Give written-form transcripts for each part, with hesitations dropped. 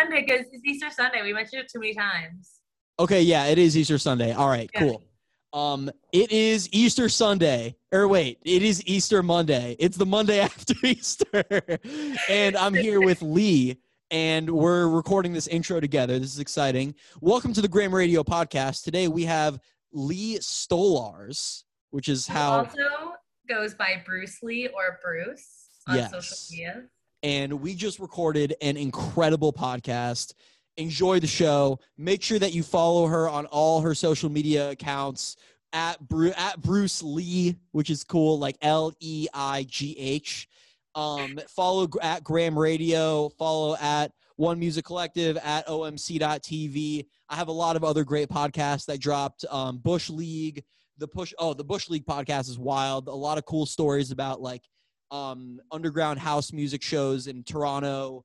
Sunday because it's Easter Sunday. We mentioned it too many times. Okay, yeah, it is Easter Sunday. All right, yeah. Cool. It is Easter Sunday, or wait, it is Easter Monday. It's the Monday after Easter, and I'm here with Lee, and we're recording this intro together. This is exciting. Welcome to the Graham Radio Podcast. Today we have Lee Stolarz, which is how— he also goes by Bruce Lee or Bruce on social media. And we just recorded an incredible podcast. Enjoy the show. Make sure that you follow her on all her social media accounts at Bruce Lee, which is cool, like Leigh. Follow at Graham Radio. Follow at One Music Collective, at OMC.TV. I have a lot of other great podcasts that dropped. Bush League, the Bush League podcast is wild. A lot of cool stories about like underground house music shows in Toronto.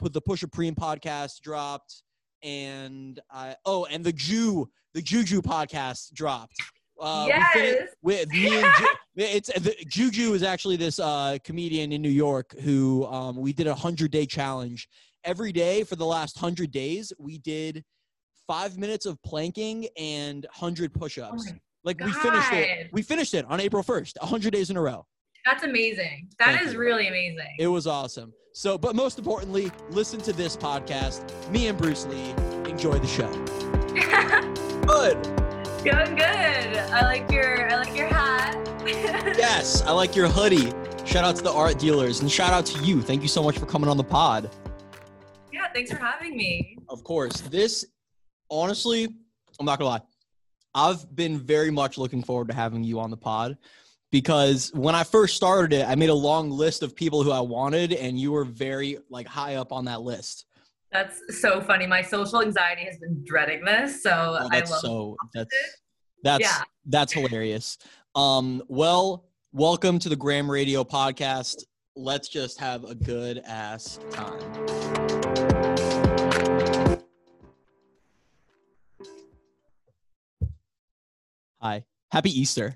Put the Pusha Preme podcast dropped, and and the Juju podcast dropped. Yes. With me and Juju is actually this comedian in New York who we did a 100-day challenge. Every day for the last 100 days, we did 5 minutes of planking and 100 push-ups. Oh like God. We finished it on April 1st, 100 days in a row. That's amazing. That is really amazing. It was awesome. So, but most importantly, listen to this podcast. Me and Bruce Lee. Enjoy the show. Good. Going good. I like your hat. Yes, I like your hoodie. Shout out to the art dealers and shout out to you. Thank you so much for coming on the pod. Yeah, thanks for having me. Of course. This, honestly, I'm not gonna lie. I've been very much looking forward to having you on the pod. Because when I first started it, I made a long list of people who I wanted, and you were very like high up on that list. That's so funny. My social anxiety has been dreading this, so that's hilarious. Well, welcome to the Graham Radio Podcast. Let's just have a good ass time. Hi, happy Easter.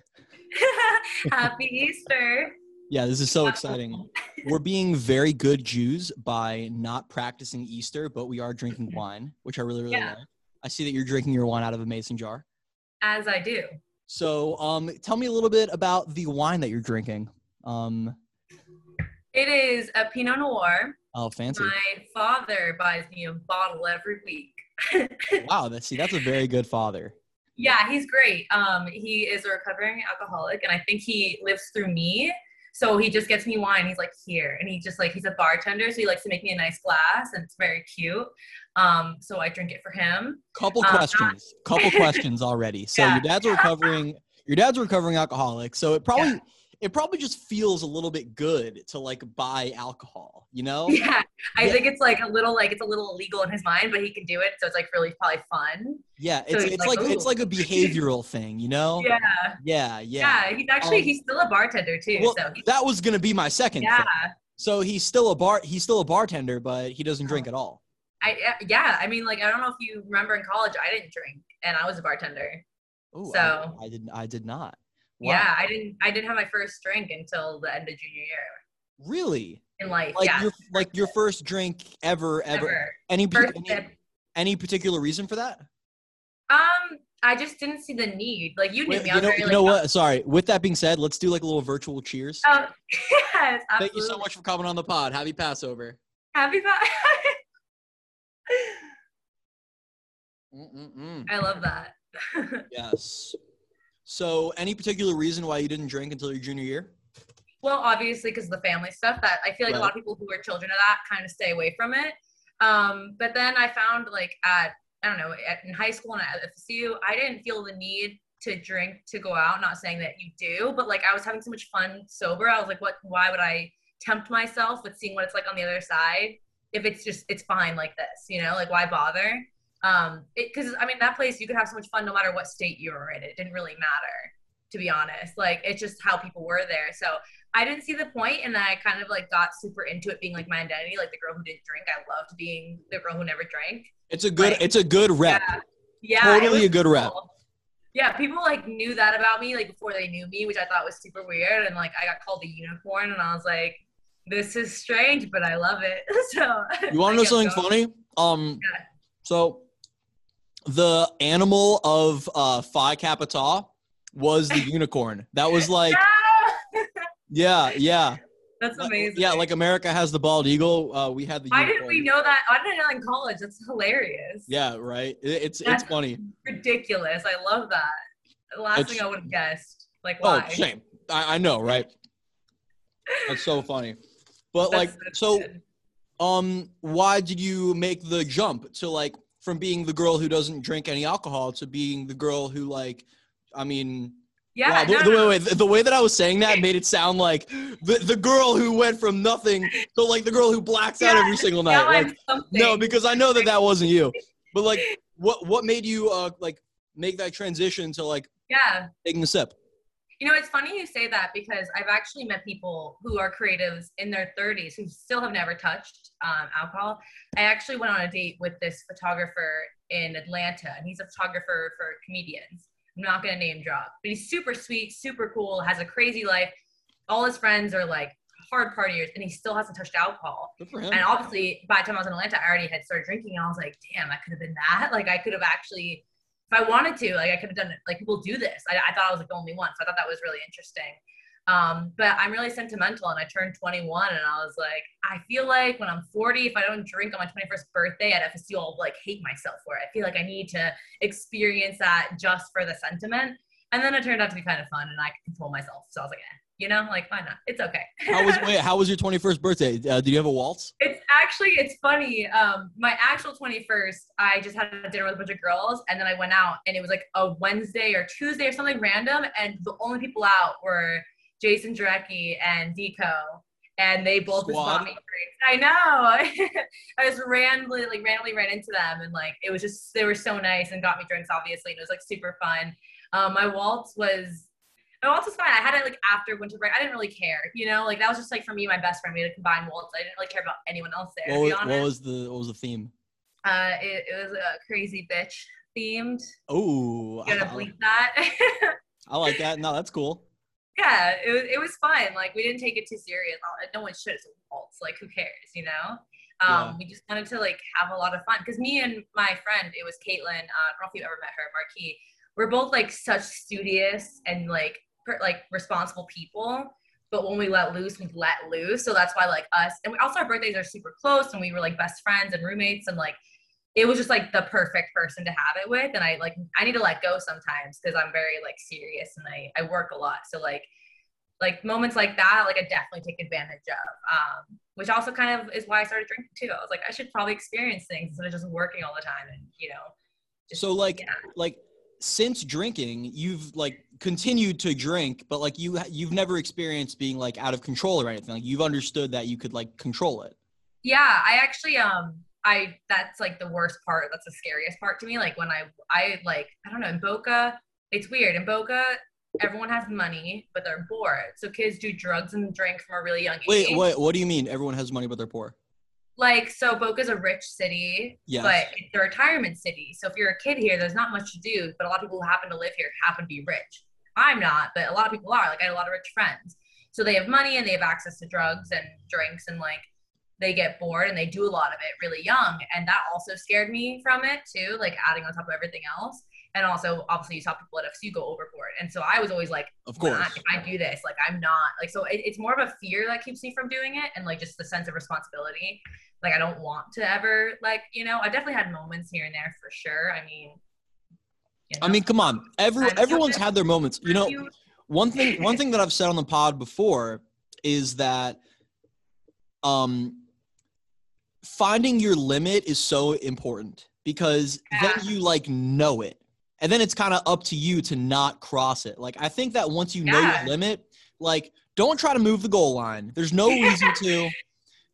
Happy Easter. Yeah, this is so exciting. We're being very good Jews by not practicing Easter, but we are drinking wine, which I really, really like. I see that you're drinking your wine out of a mason jar. As I do. So tell me a little bit about the wine that you're drinking. It is a Pinot Noir. Oh, fancy. My father buys me a bottle every week. Wow, that's a very good father. Yeah, he's great. He is a recovering alcoholic, and I think he lives through me. So he just gets me wine. He's like, here. And he just like, he's a bartender, so he likes to make me a nice glass, and it's very cute. So I drink it for him. Couple questions already. So your dad's a recovering alcoholic. So it probably just feels a little bit good to like buy alcohol, you know? Yeah. I think it's like a little illegal in his mind, but he can do it. So it's like really probably fun. Yeah. It's like a behavioral thing, you know? Yeah. Yeah. Yeah. Yeah. He's actually, he's still a bartender too. Well, so that was going to be my second thing. So he's still a bartender, but he doesn't drink at all. I mean, like, I don't know if you remember in college, I didn't drink and I was a bartender. Ooh, so I did not. Wow. Yeah, I didn't have my first drink until the end of junior year. Really? And your first drink ever. Any particular reason for that? I just didn't see the need. Like you knew me. You know what? Sorry. With that being said, let's do like a little virtual cheers. Oh, yes, absolutely. Thank you so much for coming on the pod. Happy Passover. I love that. Yes. So any particular reason why you didn't drink until your junior year? Well, obviously because of the family stuff that I feel like a lot of people who are children of that kind of stay away from it. But then I found like in high school and at FSU, I didn't feel the need to drink to go out. Not saying that you do, but like I was having so much fun sober. I was like, why would I tempt myself with seeing what it's like on the other side? If it's fine like this, you know, like why bother? Because I mean that place you could have so much fun no matter what state you were in. It didn't really matter, to be honest. Like it's just how people were there. So I didn't see the point, and then I kind of like got super into it being like my identity, like the girl who didn't drink. I loved being the girl who never drank. It's a good rep. Yeah, totally a good rep. Yeah, people like knew that about me like before they knew me, which I thought was super weird. And like I got called the unicorn, and I was like, this is strange, but I love it. So you want to know something funny? So the animal of Phi Kappa Tau was the unicorn. That was like, yeah. That's amazing. Yeah, like America has the bald eagle. We had the unicorn. Why didn't we know that? I didn't know in college. That's hilarious. Yeah, right. That's funny. Ridiculous. I love that. The last thing I would have guessed. Like, why? Oh, shame. I know, right? That's so funny. But why did you make the jump to like from being the girl who doesn't drink any alcohol to being the girl who like, I mean, yeah, wow, the way that I was saying that made it sound like the girl who went from nothing to like the girl who blacks out every single night. Like, no, because I know that wasn't you. But like, what made you like make that transition to like taking a sip? You know, it's funny you say that because I've actually met people who are creatives in their 30s who still have never touched alcohol. I actually went on a date with this photographer in Atlanta, and he's a photographer for comedians. I'm not going to name drop, but he's super sweet, super cool, has a crazy life. All his friends are like hard partiers, and he still hasn't touched alcohol. Good for him. And obviously, by the time I was in Atlanta, I already had started drinking, and I was like, damn, I could have been that. Like, I could have actually... if I wanted to, like, I could have done it. Like, people do this. I thought I was like the only one. So I thought that was really interesting. But I'm really sentimental, and I turned 21, and I was like, I feel like when I'm 40, if I don't drink on my 21st birthday at FSU, I'll like hate myself for it. I feel like I need to experience that just for the sentiment. And then it turned out to be kind of fun, and I could control myself. So I was like, you know, like, why not? It's okay. How was your 21st birthday? Did you have a waltz? It's funny. My actual 21st, I just had a dinner with a bunch of girls, and then I went out, and it was like a Wednesday or Tuesday or something random, and the only people out were Jason Jarecki and Deco, and they both just bought me drinks. I know. I just randomly ran into them, and like it was just, they were so nice and got me drinks, obviously, and it was like super fun. My waltz was fine. I had it like after winter break. I didn't really care, you know, like that was just like for me, my best friend, we had a combined waltz. I didn't really care about anyone else there. What was the theme? It was a crazy bitch themed. Oh, gonna bleep that. I like that. No, that's cool. Yeah, it was fun. Like, we didn't take it too serious. No one should. It's a waltz. Like, who cares, you know? We just wanted to like have a lot of fun because me and my friend, it was Caitlin. I don't know if you ever met her, Marquis. We're both like such studious and like responsible people, but when we let loose, we let loose. So that's why like us, and our birthdays are super close, and we were like best friends and roommates, and like it was just like the perfect person to have it with. And I need to let go sometimes because I'm very like serious, and I work a lot. So like moments like that, like I definitely take advantage of, which also kind of is why I started drinking too. I was like, I should probably experience things instead of just working all the time, and you know. Since drinking, you've like continued to drink, but like you've never experienced being like out of control or anything. Like, you've understood that you could like control it. Yeah, I actually that's like the worst part. That's the scariest part to me. Like when I like, I don't know, in Boca, it's weird. In Boca, everyone has money, but they're poor. So kids do drugs and drink from a really young age. Wait, what do you mean? Everyone has money, but they're poor. Like, so Boca's a rich city, but it's a retirement city. So if you're a kid here, there's not much to do, but a lot of people who happen to live here happen to be rich. I'm not, but a lot of people are. Like, I had a lot of rich friends. So they have money, and they have access to drugs and drinks, and like they get bored, and they do a lot of it really young. And that also scared me from it too, like adding on top of everything else. And also, obviously, you saw people at FSU go overboard. And so I was always like, of course, I do this. Like, I'm not. Like, so it's more of a fear that keeps me from doing it, and like just the sense of responsibility. Like, I don't want to ever, like, you know, I definitely had moments here and there for sure. I mean, you know. I mean, come on. Everyone's had their moments. You know, one thing that I've said on the pod before is that finding your limit is so important because then you like know it. And then it's kind of up to you to not cross it. Like, I think that once you know your limit, like, don't try to move the goal line. There's no reason to.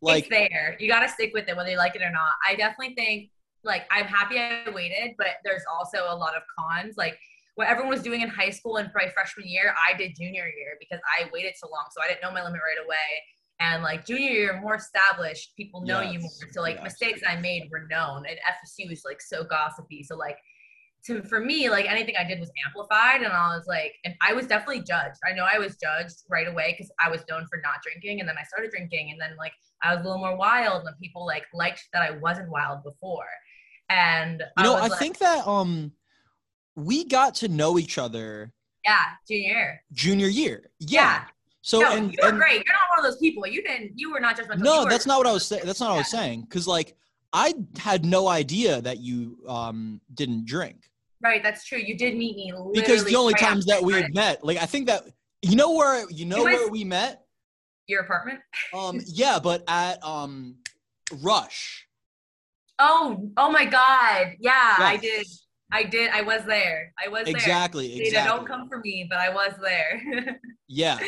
Like, it's there. You got to stick with it whether you like it or not. I definitely think, like, I'm happy I waited, but there's also a lot of cons. Like, what everyone was doing in high school and probably freshman year, I did junior year because I waited so long. So I didn't know my limit right away. And, like, junior year, more established, people know you more. So, like, mistakes I made were known. And FSU is, like, so gossipy. So, like, to, for me, like, anything I did was amplified, and I was like, and I was definitely judged. I know I was judged right away because I was known for not drinking, and then I started drinking, and then, like, I was a little more wild, and people, like, liked that I wasn't wild before. And I think that we got to know each other. Yeah, junior year. Yeah. So no, and you're great. You're not one of those people. You were not just judgmental. No, that's not what I was saying. That's not what I was saying. Because, like, I had no idea that you didn't drink. Right, that's true. You did meet me literally. Because the only times that we had met, like, I think that where we met? Your apartment? Yeah, but at Rush. Oh my God. Yeah, yes. I did. I was there. Exactly. Exactly. Don't come for me, but I was there. Yeah.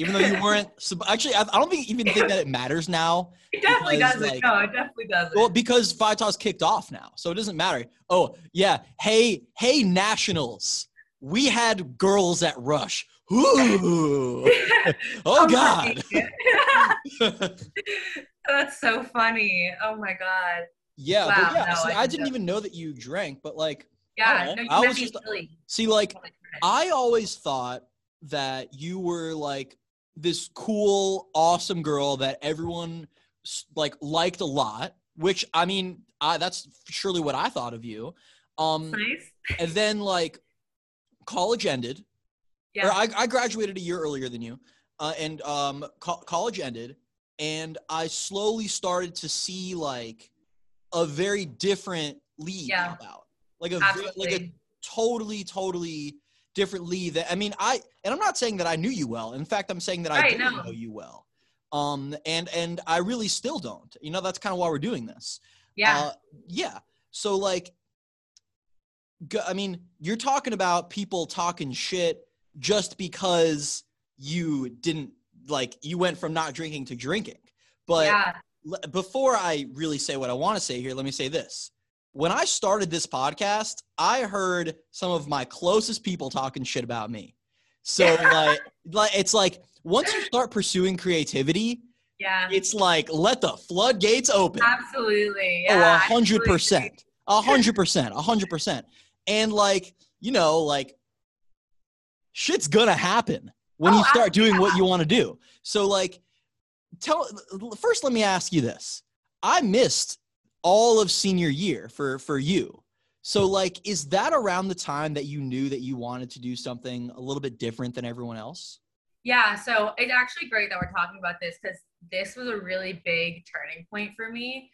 Even though you weren't, actually, I don't even think that it matters now. It definitely doesn't. Like, no, it definitely doesn't. Well, because Vital's kicked off now, so it doesn't matter. Oh yeah, hey, Nationals, we had girls at Rush. Ooh, oh God. That's so funny. Oh my God. Yeah, wow, but yeah, no, see, I didn't even know that you drank, but like, yeah, no, I was just silly. See, like, I always thought that you were like this cool, awesome girl that everyone like liked a lot, which I mean, that's surely what I thought of you. Nice. And then like college ended. Yeah. Or I graduated a year earlier than you, and college ended, and I slowly started to see like a very different Lee come out, like a totally different Lee that, I mean, I'm not saying that I knew you well. In fact, I'm saying that I didn't know you well. And I really still don't, you know, that's kind of why we're doing this. Yeah. Yeah. So like, I mean, you're talking about people talking shit just because you didn't like, you went from not drinking to drinking. But before I really say what I want to say here, let me say this. When I started this podcast, I heard some of my closest people talking shit about me. So like it's like once you start pursuing creativity, it's like let the floodgates open. Absolutely. Yeah, oh, 100%. 100%. 100%. And like, you know, like shit's gonna happen when you start doing what you want to do. So like first let me ask you this. I missed all of senior year for you. So like, is that around the time that you knew that you wanted to do something a little bit different than everyone else? Yeah. So it's actually great that we're talking about this because this was a really big turning point for me.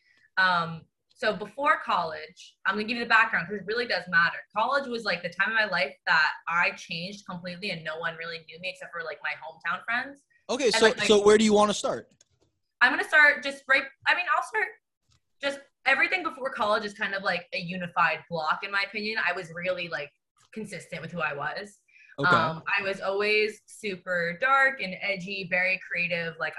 So before college, I'm going to give you the background because it really does matter. College was like the time of my life that I changed completely and no one really knew me except for like my hometown friends. Okay. And so, like, so where do you want to start? I'm going to start everything before college is kind of like a unified block, in my opinion. I was really like consistent with who I was. Okay. I was always super dark and edgy, very creative. Like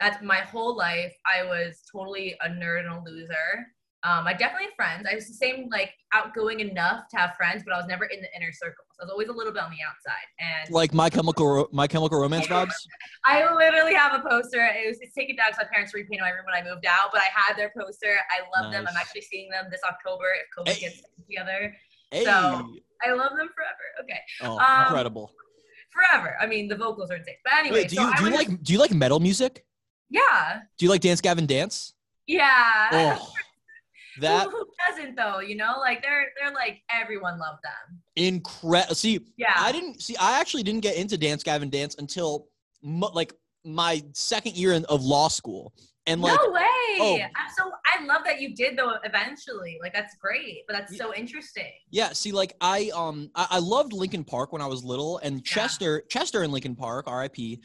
that's my whole life. I was totally a nerd and a loser. I definitely had friends. I was the same, like outgoing enough to have friends, but I was never in the inner circle. So I was always a little bit on the outside. And like My Chemical Romance vibes. I literally have a poster. It's taken down because my parents repainted my room when I moved out, but I had their poster. I love them. I'm actually seeing them this October if COVID gets together. Hey. So I love them forever. Okay. Oh, incredible. Forever. I mean, the vocals are insane. But anyway, wait, do you like metal music? Yeah. Do you like Dance Gavin Dance? Yeah. Oh. Who doesn't though, you know, like they're like everyone loved them. Incredible. See, I actually didn't get into Dance Gavin Dance until like my second year of law school. And like, no way. Oh, I love that you did though eventually. Like that's great, but that's so interesting. Yeah, see, like I loved Linkin Park when I was little, and Chester and Linkin Park, RIP. He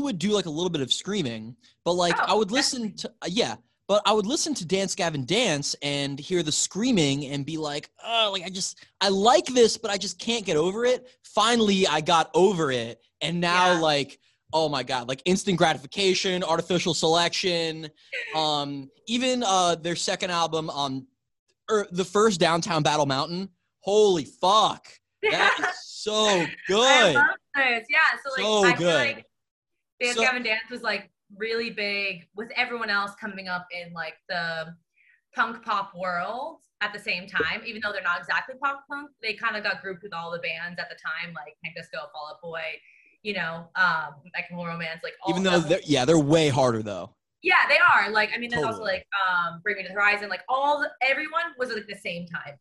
would do like a little bit of screaming, but like I would listen to But I would listen to Dance Gavin Dance and hear the screaming and be like, oh, like I like this, but I just can't get over it. Finally, I got over it. And now like, oh my God, like instant gratification, artificial selection. Even their second album, the first Downtown Battle Mountain. Holy fuck. That is so good. I love this. Yeah. So like, feel like Dance Gavin Dance was like really big with everyone else coming up in like the punk pop world at the same time, even though they're not exactly pop punk. They kind of got grouped with all the bands at the time, like Tank Disco, Fall Out Boy, you know, My Chemical Romance, like all. Even though they're way harder though. Yeah, they are. Like, I mean, there's also like Bring Me to the Horizon. Like everyone was at like the same time, kind of.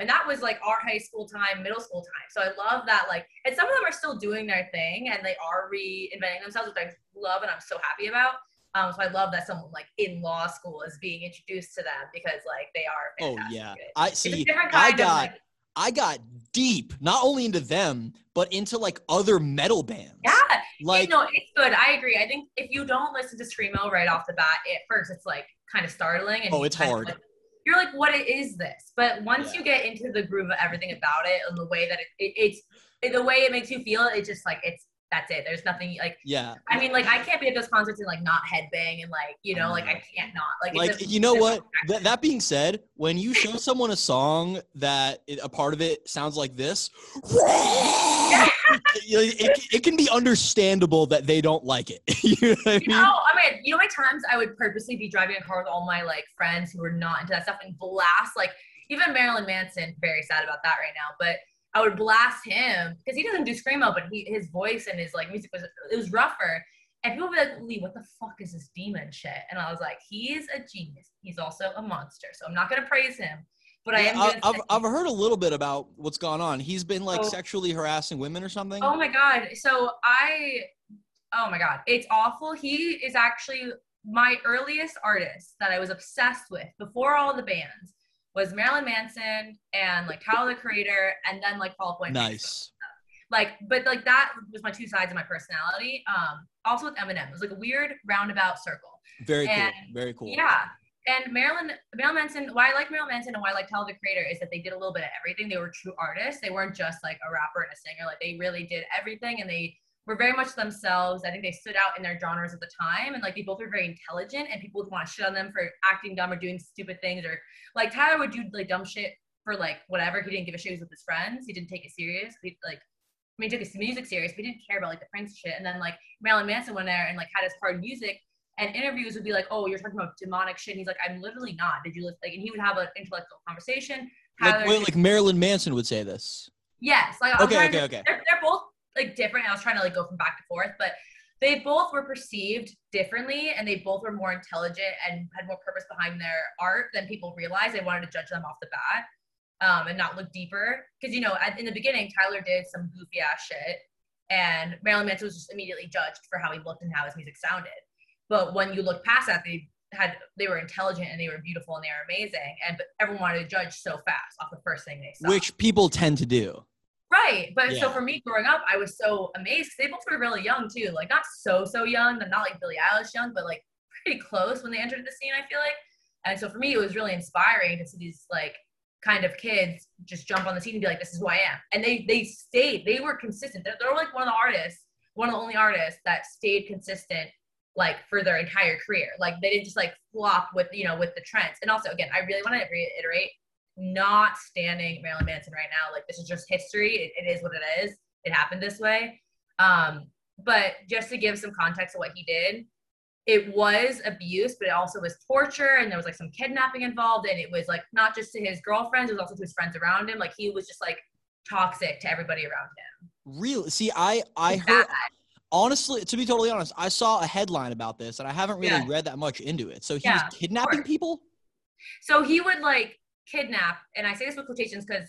And that was like our high school time, middle school time. So I love that. Like, and some of them are still doing their thing and they are reinventing themselves, which I love and I'm so happy about. So I love that someone like in law school is being introduced to them because like they are fantastic. Oh yeah, I see. I got deep, not only into them, but into like other metal bands. Yeah, like no, it's good. I agree. I think if you don't listen to screamo right off the bat, at first it's like kind of startling. And it's hard. You're like, what is this? But once you get into the groove of everything about it and the way that it's the way it makes you feel, it's just like, that's it. There's nothing like, I mean, like I can't be at those concerts and like not headbang and like, you know, like I can't not like just, you know what? That being said, when you show someone a song that a part of it sounds like this, it can be understandable that they don't like it. You know what I mean? You know, my times I would purposely be driving a car with all my like friends who were not into that stuff and blast like even Marilyn Manson. Very sad about that right now, but I would blast him because he doesn't do screamo, but his voice and his like music was rougher. And people would be like, Lee, what the fuck is this demon shit? And I was like, he's a genius. He's also a monster, so I'm not gonna praise him. But I've heard a little bit about what's gone on. He's been like sexually harassing women or something. Oh my God. Oh my God. It's awful. He is actually my earliest artist that I was obsessed with before all the bands was Marilyn Manson and like Tyler the Creator. And then like Fall Out Boy. Nice. Like, but like that was my two sides of my personality. Also with Eminem, it was like a weird roundabout circle. Cool. Very cool. Yeah. And Marilyn Manson, why I like Marilyn Manson and why I like Tyler the Creator is that they did a little bit of everything. They were true artists. They weren't just like a rapper and a singer. Like they really did everything and they were very much themselves. I think they stood out in their genres at the time and like they both were very intelligent and people would want to shit on them for acting dumb or doing stupid things or like Tyler would do like dumb shit for like whatever. He didn't give a shit. He was with his friends. He didn't take it serious. He took his music serious, but he didn't care about like the Prince shit. And then like Marilyn Manson went there and like had his hard music. And interviews would be like, oh, you're talking about demonic shit. And he's like, I'm literally not. Did you listen? Like, and he would have an intellectual conversation. Like Marilyn Manson would say this. Yes. Like, okay. They're both like different. I was trying to like go from back to forth, but they both were perceived differently and they both were more intelligent and had more purpose behind their art than people realized. They wanted to judge them off the bat and not look deeper. Because, you know, in the beginning, Tyler did some goofy ass shit and Marilyn Manson was just immediately judged for how he looked and how his music sounded. But when you look past that, they were intelligent and they were beautiful and they were amazing. But everyone wanted to judge so fast off the first thing they saw. Which people tend to do. Right. But so for me growing up, I was so amazed. They both were really young too. Like not so young, but not like Billie Eilish young, but like pretty close when they entered the scene, I feel like. And so for me, it was really inspiring to see these like kind of kids just jump on the scene and be like, this is who I am. And they stayed. They were consistent. They're like one of the only artists that stayed consistent like for their entire career. Like they didn't just like flop with, you know, with the trends. And also again, I really want to reiterate, not standing Marilyn Manson right now. Like this is just history. It is what it is. It happened this way. But just to give some context of what he did, it was abuse, but it also was torture. And there was like some kidnapping involved. And it was like, not just to his girlfriends, it was also to his friends around him. Like he was just like toxic to everybody around him. Really? See, I heard... Honestly, to be totally honest, I saw a headline about this and I haven't really read that much into it. So he was kidnapping people? So he would like kidnap, and I say this with quotations because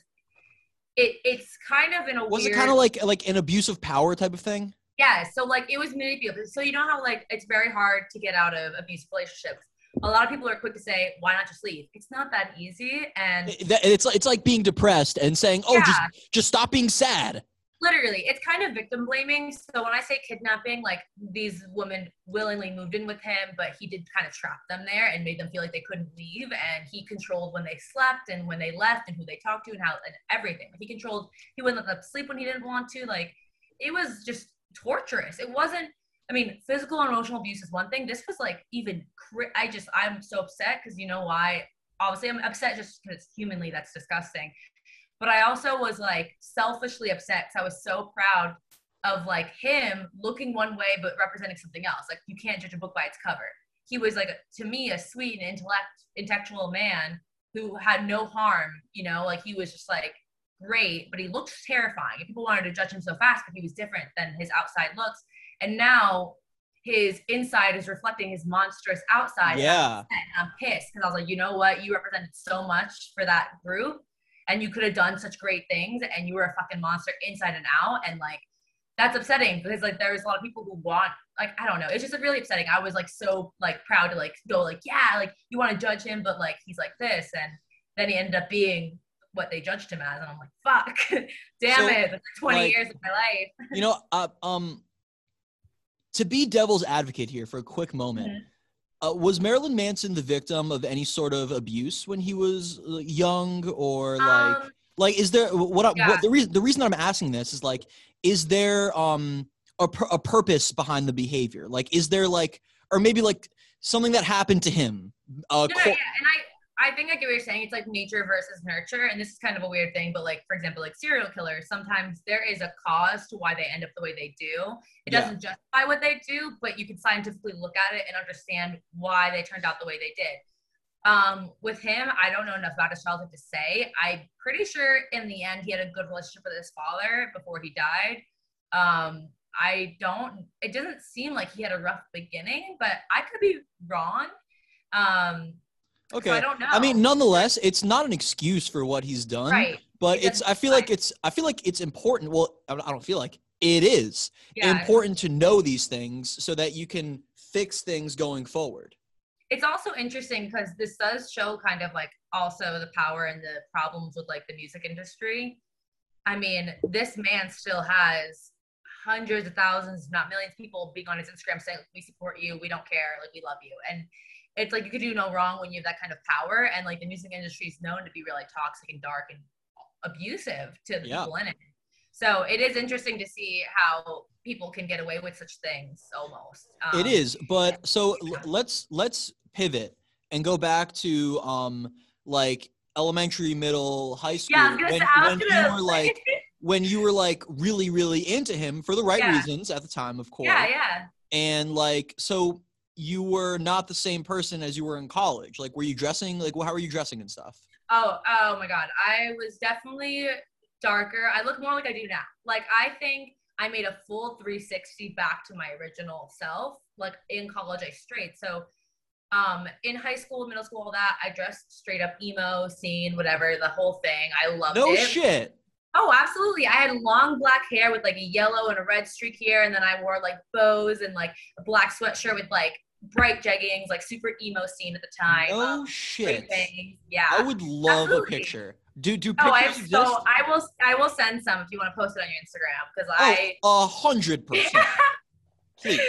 it's kind of in a weird... Was it kind of like an abuse of power type of thing? Yeah, so like it was manipulative. So you know how like it's very hard to get out of abusive relationships. A lot of people are quick to say, why not just leave? It's not that easy. And it's like being depressed and saying, just stop being sad. Literally, it's kind of victim blaming. So when I say kidnapping, like these women willingly moved in with him, but he did kind of trap them there and made them feel like they couldn't leave. And he controlled when they slept and when they left and who they talked to and how and everything. He wouldn't let them sleep when he didn't want to. Like it was just torturous. It wasn't, I mean, physical and emotional abuse is one thing. This was like even, I'm so upset because you know why? Obviously I'm upset just because humanly that's disgusting. But I also was like selfishly upset because I was so proud of like him looking one way but representing something else. Like you can't judge a book by its cover. he was like, to me, a sweet and intellectual man who had no harm, you know, like he was just like great, but he looked terrifying. And people wanted to judge him so fast, but he was different than his outside looks. And now his inside is reflecting his monstrous outside. Yeah. And I'm pissed because I was like, you know what? You represented so much for that group and you could have done such great things and you were a fucking monster inside and out. And like, that's upsetting because like there's a lot of people who want, like, I don't know. It's just really upsetting. I was like, so like proud to like go like, yeah, like you want to judge him, but like, he's like this. And then he ended up being what they judged him as. And I'm like, fuck, damn it. That's 20 years of my life. You know, to be devil's advocate here for a quick moment, was Marilyn Manson the victim of any sort of abuse when he was young, or like is there what the reason I'm asking this is like, is there a purpose behind the behavior? Like, is there like, or maybe like something that happened to him? And I think I get what you're saying. It's like nature versus nurture. And this is kind of a weird thing, but like, for example, like serial killers, sometimes there is a cause to why they end up the way they do. It doesn't justify what they do, but you can scientifically look at it and understand why they turned out the way they did. With him, I don't know enough about his childhood to say. I'm pretty sure in the end, he had a good relationship with his father before he died. It doesn't seem like he had a rough beginning, but I could be wrong. Okay. So I don't know. I mean, nonetheless, it's not an excuse for what he's done, right. But I feel like it's important. Well, I don't feel like it is important to know these things so that you can fix things going forward. It's also interesting because this does show kind of like also the power and the problems with like the music industry. I mean, this man still has hundreds of thousands, if not millions of people being on his Instagram saying, we support you. We don't care. Like, we love you. And it's like you could do no wrong when you have that kind of power. And like the music industry is known to be really toxic and dark and abusive to the people in it. So it is interesting to see how people can get away with such things almost. It is. But so let's pivot and go back to like elementary, middle, high school. Yeah, when you were like really, really into him for the right reasons at the time, of course. Yeah, yeah. And like, so you were not the same person as you were in college. Like, were you dressing? Like, how were you dressing and stuff? Oh my God. I was definitely darker. I look more like I do now. Like, I think I made a full 360 back to my original self. Like, in college, I straight. So, in high school, middle school, all that, I dressed straight up emo, scene, whatever, the whole thing. I loved it. No shit. Oh, absolutely. I had long black hair with like a yellow and a red streak here. And then I wore like bows and like a black sweatshirt with like bright jeggings, like super emo scene at the time. Oh shit. Yeah. I would love a picture. Do pictures exist? So I will send some if you want to post it on your Instagram, because 100%. Please.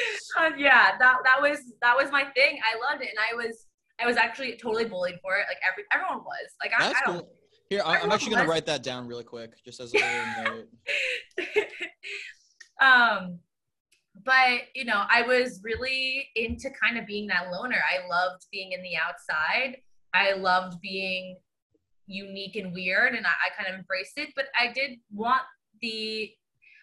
Yeah, that was my thing. I loved it, and I was actually totally bullied for it. Like everyone was. Like I don't. Cool. Here, I'm actually going to write that down really quick, just as a little note. But, you know, I was really into kind of being that loner. I loved being in the outside. I loved being unique and weird, and I kind of embraced it. But I did want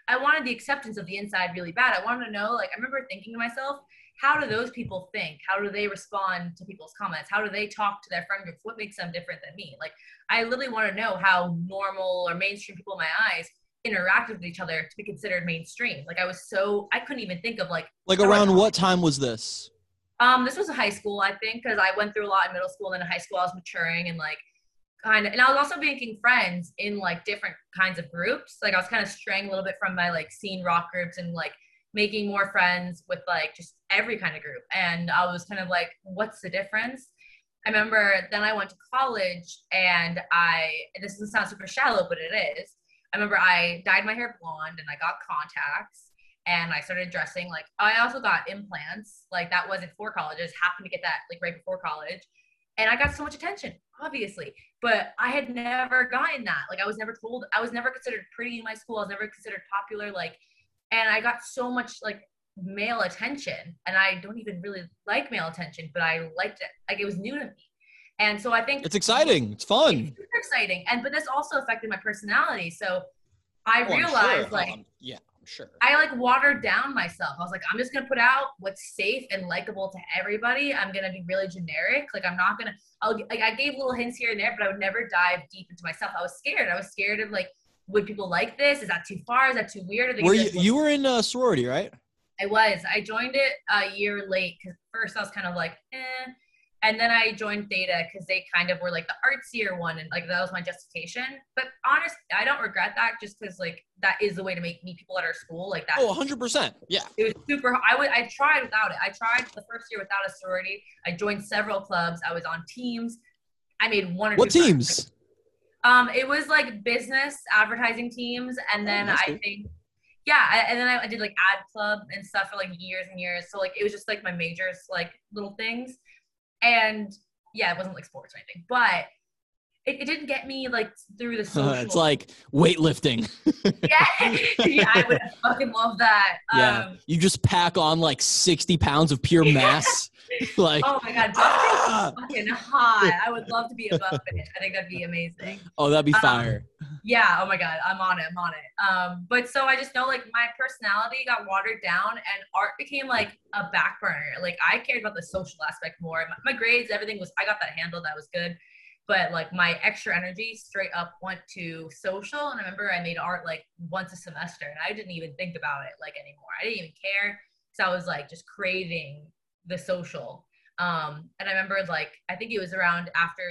I wanted the acceptance of the inside really bad. I wanted to know, like, I remember thinking to myself, how do those people think? How do they respond to people's comments? How do they talk to their friend groups? What makes them different than me? Like, I literally want to know how normal or mainstream people in my eyes interact with each other to be considered mainstream. Like, I couldn't even think of like around what time was this? This was high school, I think, because I went through a lot in middle school, and then in high school I was maturing and like kind of, and I was also making friends in like different kinds of groups. Like, I was kind of straying a little bit from my like scene rock groups and like making more friends with like just every kind of group. And I was kind of like, what's the difference? I remember then I went to college and this doesn't sound super shallow, but it is. I remember I dyed my hair blonde and I got contacts and I started dressing like, I also got implants. Like, that wasn't for college. I just happened to get that like right before college. And I got so much attention, obviously, but I had never gotten that. Like, I was never considered pretty in my school. I was never considered popular. Like, and I got so much like male attention, and I don't even really like male attention, but I liked it. Like, it was new to me. And so I think it's exciting. It's fun. It's super exciting. But this also affected my personality. So I realized sure. I like watered down myself. I was like, I'm just going to put out what's safe and likable to everybody. I'm going to be really generic. Like, I'm not going to, like, I gave little hints here and there, but I would never dive deep into myself. I was scared. I was scared of like, would people like this? Is that too far? Is that too weird? Were you, you were in a sorority, right? I was. I joined it a year late because first I was kind of like, eh. And then I joined Theta because they kind of were like the artsier one. And like, that was my justification. But honestly, I don't regret that just because like, that is the way to make meet people at our school. Like that. Oh, 100%. Yeah. It was super. I tried without it. I tried the first year without a sorority. I joined several clubs. I was on teams. I made one or two. What teams? It was like business advertising teams. And then I did like ad club and stuff for like years and years. So like, it was just like my majors, like little things. And yeah, it wasn't like sports or anything, but it didn't get me like through the social. It's like weightlifting. yeah, I would fucking love that. Yeah, you just pack on like 60 pounds of pure mass. Like, oh my God, fucking hot. I would love to be above it. I think that'd be amazing. Oh, that'd be fire. Yeah, oh my God, I'm on it. But so I just know like my personality got watered down and art became like a back burner. Like I cared about the social aspect more. My grades, everything was, I got that handled, that was good. But like my extra energy straight up went to social. And I remember I made art like once a semester and I didn't even think about it like anymore. I didn't even care. So I was like just craving the social. And I remember like, I think it was around after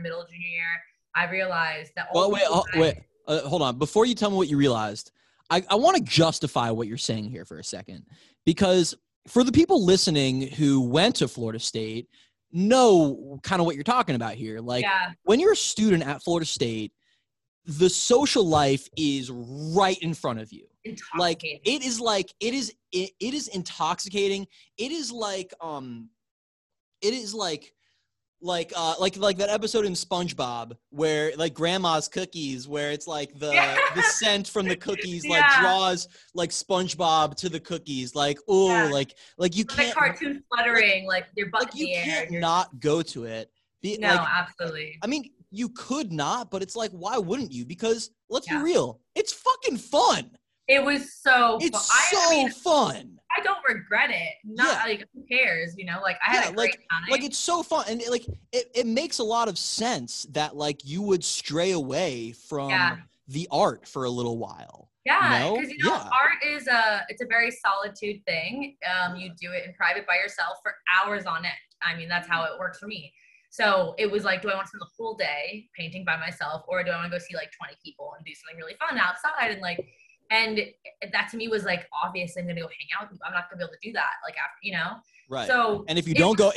middle junior year, I realized that. Hold on. Before you tell me what you realized, I want to justify what you're saying here for a second, because for the people listening who went to Florida State, know kind of what you're talking about here. Like when you're a student at Florida State, the social life is right in front of you. Like it is intoxicating. It is like that episode in SpongeBob where like grandma's cookies, where it's like the scent from the cookies like draws like SpongeBob to the cookies. Like, oh, like you can't, the cartoon fluttering, like your butt like, in the air. You can't not go to it. Absolutely. I mean, you could not, but it's like, why wouldn't you? Because let's be real, it's fucking fun. It was so fun. It's so fun. I don't regret it. Like, who cares, you know? Like, I had a great time. Like, it's so fun. And, like, it makes a lot of sense that, like, you would stray away from the art for a little while. Yeah, because, art is it's a very solitude thing. You do it in private by yourself for hours on end. I mean, that's how it works for me. So it was like, do I want to spend the whole day painting by myself, or do I want to go see, like, 20 people and do something really fun outside and, like, and that to me was like, obviously I'm going to go hang out with you. I'm not going to be able to do that. Like, after, you know? Right. So, and if you don't go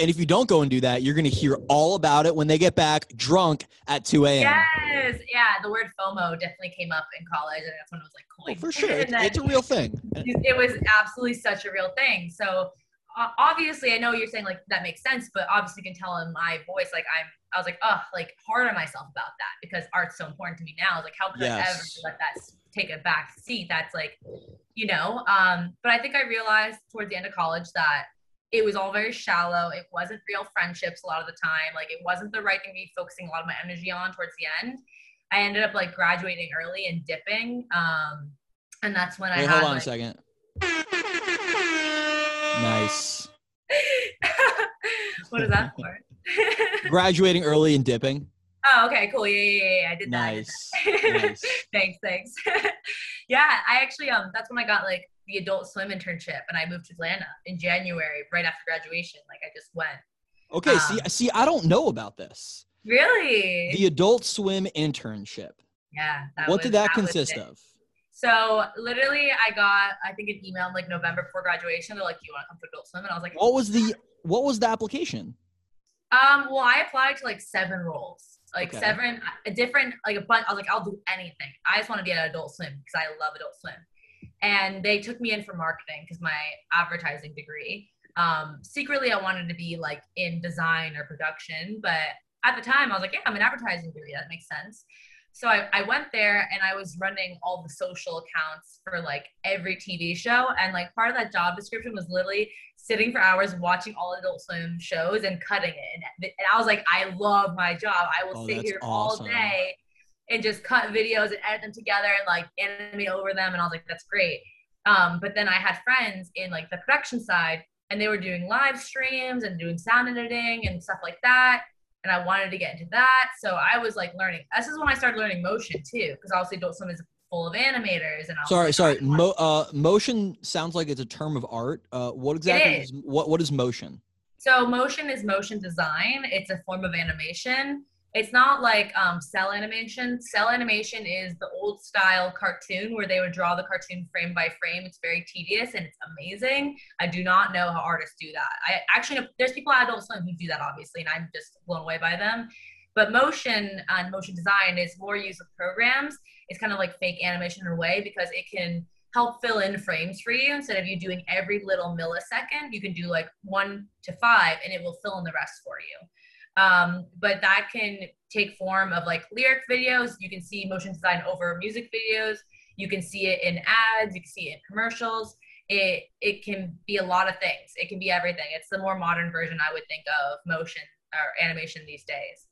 and do that, you're going to hear all about it when they get back drunk at 2 a.m. Yes. Yeah. The word FOMO definitely came up in college. And that's when it was like, cool. Oh, for sure. It's a real thing. It was absolutely such a real thing. So obviously I know you're saying like, that makes sense, but obviously you can tell in my voice, like I was like, oh, like hard on myself about that because art's so important to me now. I was like, how could I ever let that take a back seat? That's like, you know, but I think I realized towards the end of college that it was all very shallow. It wasn't real friendships a lot of the time. Like it wasn't the right thing to be focusing a lot of my energy on towards the end. I ended up like graduating early and dipping. And that's when I had, hold on a second. Nice. What is that for? Graduating early and dipping. Oh, okay, cool. Yeah. I did that. Nice. Thanks. Yeah, I actually, that's when I got like the Adult Swim internship and I moved to Atlanta in January, right after graduation. Like I just went. Okay. See, I don't know about this. Really? The Adult Swim internship. Yeah. What did that consist of? So literally I got, I think an email like November before graduation. They're like, do you want to come to Adult Swim? And I was like, what was the application? Well, I applied to like 7 roles, like seven, a different, like a bunch. I was like, I'll do anything. I just want to be at Adult Swim because I love Adult Swim. And they took me in for marketing because my advertising degree, secretly I wanted to be like in design or production. But at the time I was like, yeah, I'm an advertising degree. That makes sense. So I went there and I was running all the social accounts for like every TV show. And like part of that job description was literally sitting for hours watching all Adult Swim shows and cutting it. And I was like, I love my job. I will sit here all day and just cut videos and edit them together and like animate over them. And I was like, that's great. But then I had friends in like the production side, and they were doing live streams and doing sound editing and stuff like that. And I wanted to get into that. So I was like learning. This is when I started learning motion too, because obviously Adult Swim is full of animators. And Motion sounds like it's a term of art. What exactly is what is motion? So motion is motion design. It's a form of animation. It's not like cell animation. Cell animation is the old style cartoon where they would draw the cartoon frame by frame. It's very tedious and it's amazing. I do not know how artists do that. I actually know there's people at Adult Swim who do that, obviously, and I'm just blown away by them. But motion and motion design is more use of programs. It's kind of like fake animation in a way because it can help fill in frames for you. Instead of you doing every little millisecond, you can do like 1 to 5 and it will fill in the rest for you. But that can take form of like lyric videos. You can see motion design over music videos. You can see it in ads. You can see it in commercials. It can be a lot of things. It can be everything. It's the more modern version I would think of motion or animation these days.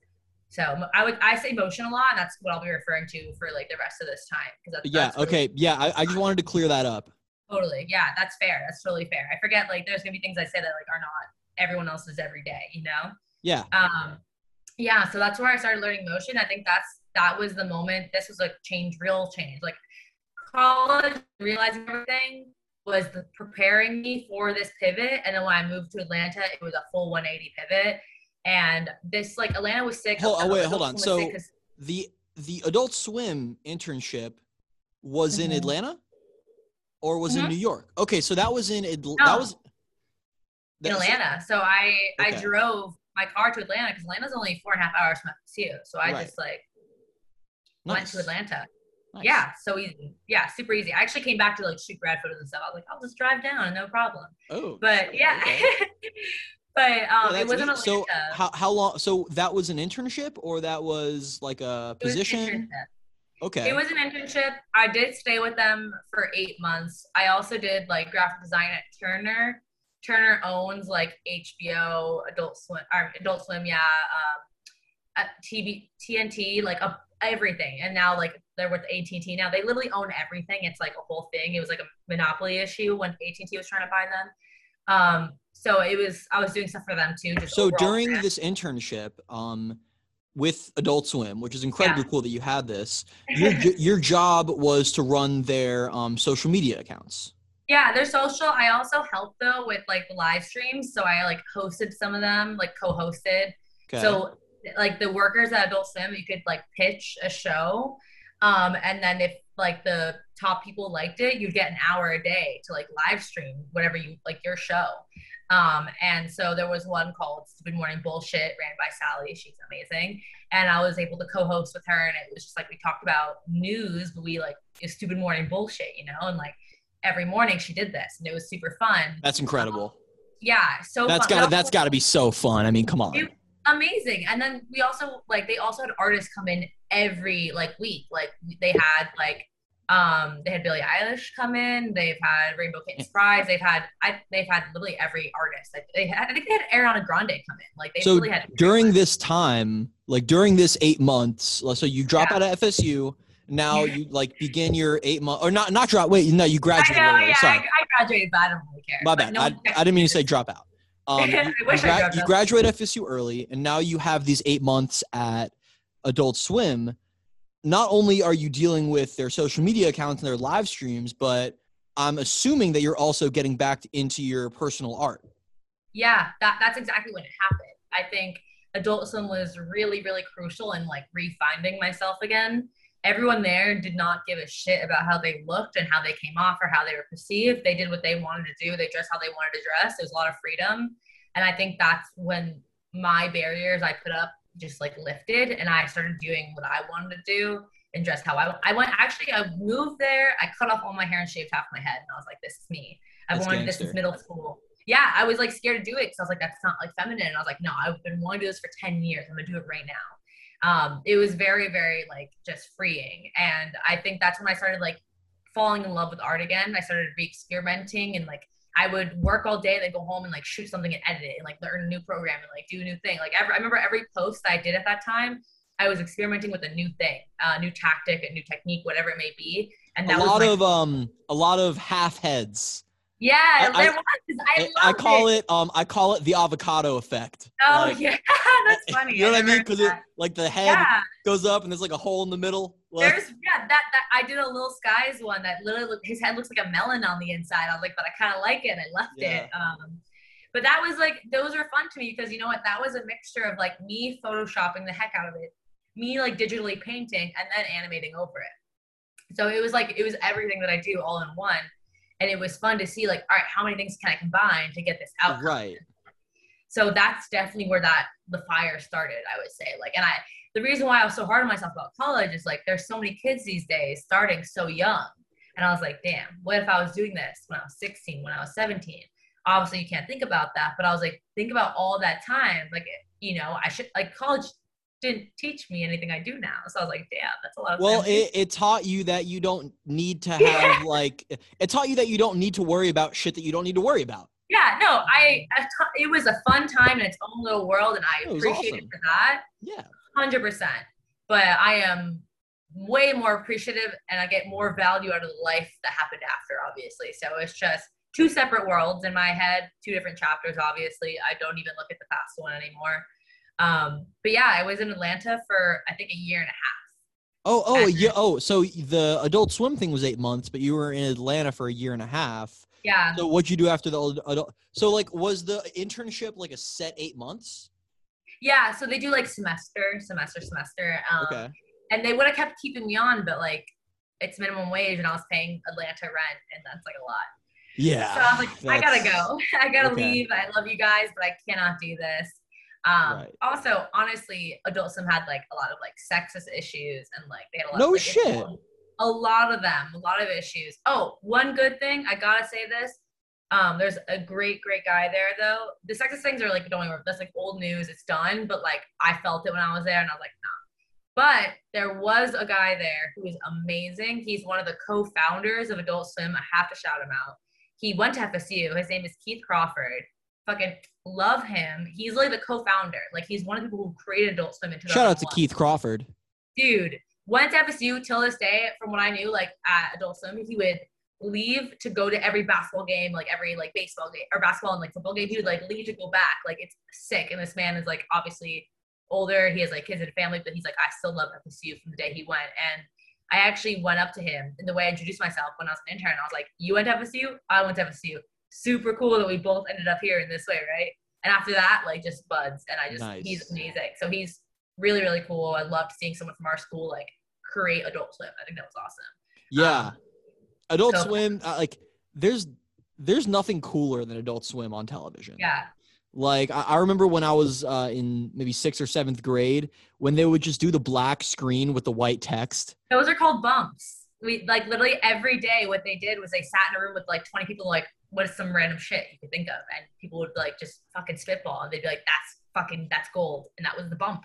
So I say motion a lot, and that's what I'll be referring to for like the rest of this time. I just wanted to clear that up. Totally. Yeah, that's fair. That's totally fair. I forget like there's gonna be things I say that like are not everyone else's every day, you know? Yeah. Yeah. So that's where I started learning motion. I think that was the moment. This was like real change. Like college, realizing everything was preparing me for this pivot. And then when I moved to Atlanta, it was a full 180 pivot. And this like Atlanta was sick. Hold on. So the Adult Swim internship was in Atlanta, or was in New York? Okay, so that was in Atlanta. So I drove my car to Atlanta because Atlanta's only 4.5 hours from FSU. So I just like went to Atlanta. Nice. Yeah, so easy. Yeah, super easy. I actually came back to like shoot grad photos and stuff. I was like, I'll just drive down, no problem. Oh, but it wasn't Atlanta. So how long? So that was an internship, or that was like a position? Okay. It was an internship. I did stay with them for 8 months. I also did like graphic design at Turner. Turner owns like HBO, Adult Swim, yeah, TNT, like everything. And now like they're with AT&T now. They literally own everything. It's like a whole thing. It was like a monopoly issue when AT&T was trying to buy them. So I was doing stuff for them too. So during this internship with Adult Swim, which is incredibly cool that you had this, your job was to run their social media accounts. Yeah, they're social. I also helped though with like the live streams. So I like hosted some of them, like co-hosted. Okay. So like the workers at Adult Swim, you could like pitch a show. And then if like the top people liked it, you'd get an hour a day to like live stream whatever you like your show. And so there was one called Stupid Morning Bullshit, ran by Sally. She's amazing. And I was able to co-host with her, and it was just like we talked about news, but we like Stupid Morning Bullshit, you know, and like every morning she did this, and it was super fun. That's incredible. Yeah, so that's got to be so fun. I mean, come on. Amazing. And then we also like they also had artists come in every like week. Like they had Billie Eilish come in. They've had Rainbow Kitten's Prize. They've had literally every artist. Like I think they had Ariana Grande come in. Like they really had. During this time, like during this 8 months, so you drop out of FSU. Now you like begin your 8 month or not drop. Wait, no, you graduated. I know, later. Yeah, sorry. I graduated, but I don't really care. My bad. No, I didn't mean to say drop out. You graduate FSU early, and now you have these 8 months at Adult Swim. Not only are you dealing with their social media accounts and their live streams, but I'm assuming that you're also getting back into your personal art. Yeah, that's exactly when it happened. I think Adult Swim was really, really crucial in like refinding myself again. Everyone there did not give a shit about how they looked and how they came off or how they were perceived. They did what they wanted to do. They dressed how they wanted to dress. There was a lot of freedom. And I think that's when my barriers I put up just like lifted, and I started doing what I wanted to do and dressed how I went. Actually, I moved there. I cut off all my hair and shaved half my head. And I was like, this is me. This since middle school. Yeah, I was like scared to do it because I was like, that's not like feminine. And I was like, no, I've been wanting to do this for 10 years. I'm going to do it right now. It was very, very like just freeing. And I think that's when I started like falling in love with art again. I started re-experimenting, and like I would work all day and then go home and like shoot something and edit it and like learn a new program and like do a new thing. Like I remember every post I did at that time I was experimenting with a new thing, a new tactic, a new technique, whatever it may be. And that a lot of half heads. Yeah, I call it the avocado effect. Oh, like, yeah, that's funny. You know what I mean? Because like the head goes up and there's like a hole in the middle. Like, there's that I did a Lil Skies one that literally his head looks like a melon on the inside. I was like, but I kind of like it. I left it. But that was like, those were fun to me because you know what? That was a mixture of like me photoshopping the heck out of it, me like digitally painting and then animating over it. So it was like, it was everything that I do all in one. And it was fun to see like, all right, how many things can I combine to get this outcome? Right. So that's definitely where the fire started, I would say. Like, and the reason why I was so hard on myself about college is like, there's so many kids these days starting so young. And I was like, damn, what if I was doing this when I was 16, when I was 17? Obviously you can't think about that, but I was like, think about all that time. Like, you know, I should, like, college didn't teach me anything I do now. So I was like, damn, that's a lot of time. Well, it taught you that you don't need to have like, it taught you that you don't need to worry about shit that you don't need to worry about. Yeah, no, it was a fun time in its own little world. And I appreciate it for that. Yeah. 100%. But I am way more appreciative and I get more value out of the life that happened after, obviously. So it's just two separate worlds in my head, two different chapters, obviously. I don't even look at the past one anymore. But yeah, I was in Atlanta for, I think, a year and a half. Oh, yeah. Oh, so the Adult Swim thing was 8 months, but you were in Atlanta for a year and a half. Yeah. So what'd you do after the adult? So like, was the internship like a set 8 months? Yeah. So they do like semester. Okay. And they would have kept keeping me on, but like it's minimum wage and I was paying Atlanta rent and that's like a lot. Yeah. So I was like, I gotta go. I gotta leave. I love you guys, but I cannot do this. Also, honestly, Adult Swim had like a lot of like sexist issues and like they had a lot of shit. A lot of issues. Oh, one good thing, I gotta say this. There's a great guy there though. The sexist things are like, don't worry, that's like old news, it's done, but like I felt it when I was there and I was like, nah. But there was a guy there who was amazing. He's one of the co-founders of Adult Swim. I have to shout him out. He went to FSU. His name is Keith Crawford. Fucking love him. He's like the co-founder. Like he's one of the people who created Adult Swim in 2001. Shout out to Keith Crawford. Dude, went to FSU till this day. From what I knew, like at Adult Swim, he would leave to go to every basketball game, like every like baseball game or basketball and like football game. He would like leave to go back. Like it's sick. And this man is like obviously older. He has like kids and family, but he's like, I still love FSU from the day he went. And I actually went up to him in the way I introduced myself when I was an intern. I was like, you went to FSU? I went to FSU. Super cool that we both ended up here in this way, right? And after that, like just buds. And I just, He's amazing. So he's really, really cool. I loved seeing someone from our school like create Adult Swim. I think that was awesome. Yeah. Adult Swim, like there's nothing cooler than Adult Swim on television. Yeah. Like I remember when I was in maybe 6th or 7th grade when they would just do the black screen with the white text. Those are called bumps. We like literally every day what they did was they sat in a room with like 20 people like, what is some random shit you could think of? And people would like just fucking spitball and they'd be like, that's gold. And that was the bump.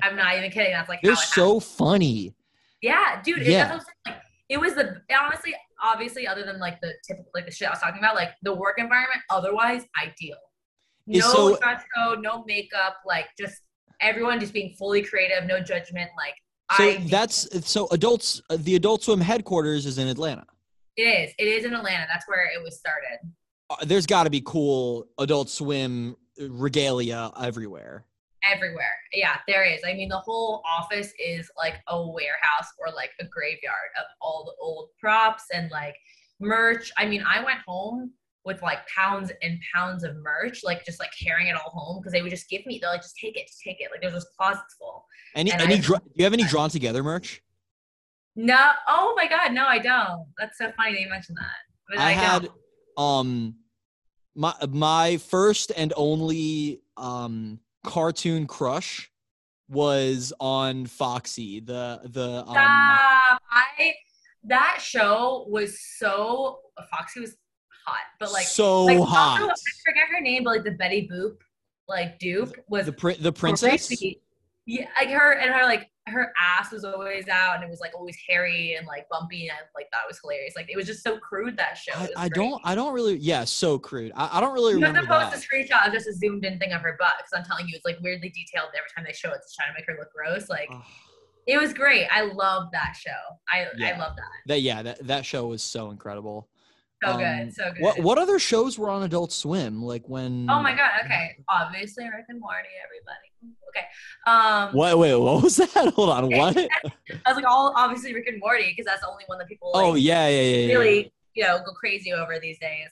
I'm not even kidding. That's like, they're so funny. Yeah, dude. Yeah. It was honestly, obviously, other than like the typical, like the shit I was talking about, like the work environment, otherwise ideal. No dress code, no makeup, like just everyone just being fully creative, no judgment. Like the Adult Swim headquarters is in Atlanta. It is in Atlanta. That's where it was started. There's got to be cool Adult Swim regalia everywhere. Everywhere. Yeah, there is. I mean, the whole office is like a warehouse or like a graveyard of all the old props and like merch. I mean, I went home with like pounds and pounds of merch, like just like carrying it all home because they would just give me, they're like, just take it. Like there's just closets full. Do you have any drawn together merch? No. Oh my God. No, I don't. That's so funny that you mentioned that. But I had, my first and only, cartoon crush was on Foxy. That show was so, Foxy was hot, but like so hot. Also, I forget her name, but like the Betty Boop, like Duke was the princess. Crazy. Yeah, like her and her like her ass was always out and it was like always hairy and like bumpy, and like that was hilarious. Like it was just so crude, that show. I don't really remember. I'm gonna post a screenshot of just a zoomed in thing of her butt, because I'm telling you, it's like weirdly detailed. Every time they show it, it's trying to make her look gross. Like it was great. I love that show. I love that. That show was so incredible. So good, so good. What other shows were on Adult Swim? Like when? Oh my god. Okay, obviously Rick and Morty. Everybody. Okay. Wait. What was that? Hold on. What? I was like, obviously Rick and Morty, because that's the only one that people. Like, oh yeah. Really, you know, go crazy over these days.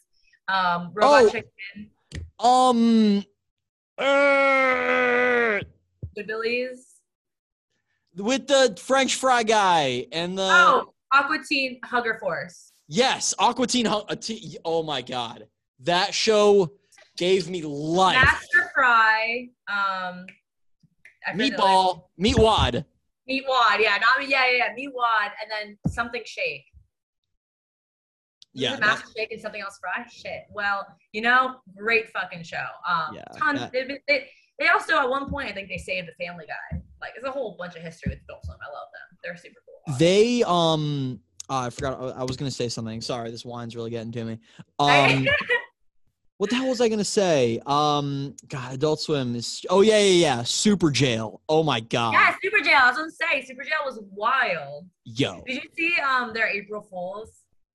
Robot Chicken. Goodbillies. With the French fry guy and the. Oh, Aqua Teen Hugger Force. Yes, Aqua Teen. Oh my God, that show gave me life. Master Fry, Meatwad, yeah, Meatwad, and then something Shake. Yeah, Master Shake and something else Fry. Shit. Well, you know, great fucking show. They also at one point I think they saved the Family Guy. Like, there's a whole bunch of history with Adult Swim. I love them. They're super cool. I forgot. I was going to say something. Sorry, this wine's really getting to me. What the hell was I going to say? God, Adult Swim is... Oh, yeah. Super Jail. Oh, my God. Yeah, Super Jail. I was going to say, Super Jail was wild. Yo. Did you see their April Fools?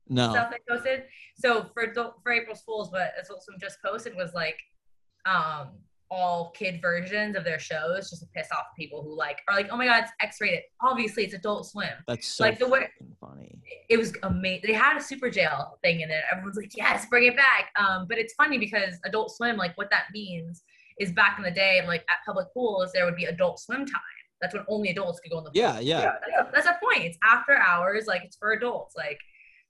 No. Stuff they posted? So, for April Fools, what Adult Swim just posted was, like, all kid versions of their shows, just to piss off people who like are like, oh my god, it's X-rated, obviously it's Adult Swim. That's so like the way funny. It was amazing. They had a Super Jail thing in it. Everyone's like, yes, bring it back. But it's funny because Adult Swim, like what that means is back in the day, like at public pools there would be Adult Swim time. That's when only adults could go in the pool. Yeah. That's a point. It's after hours, like it's for adults. Like,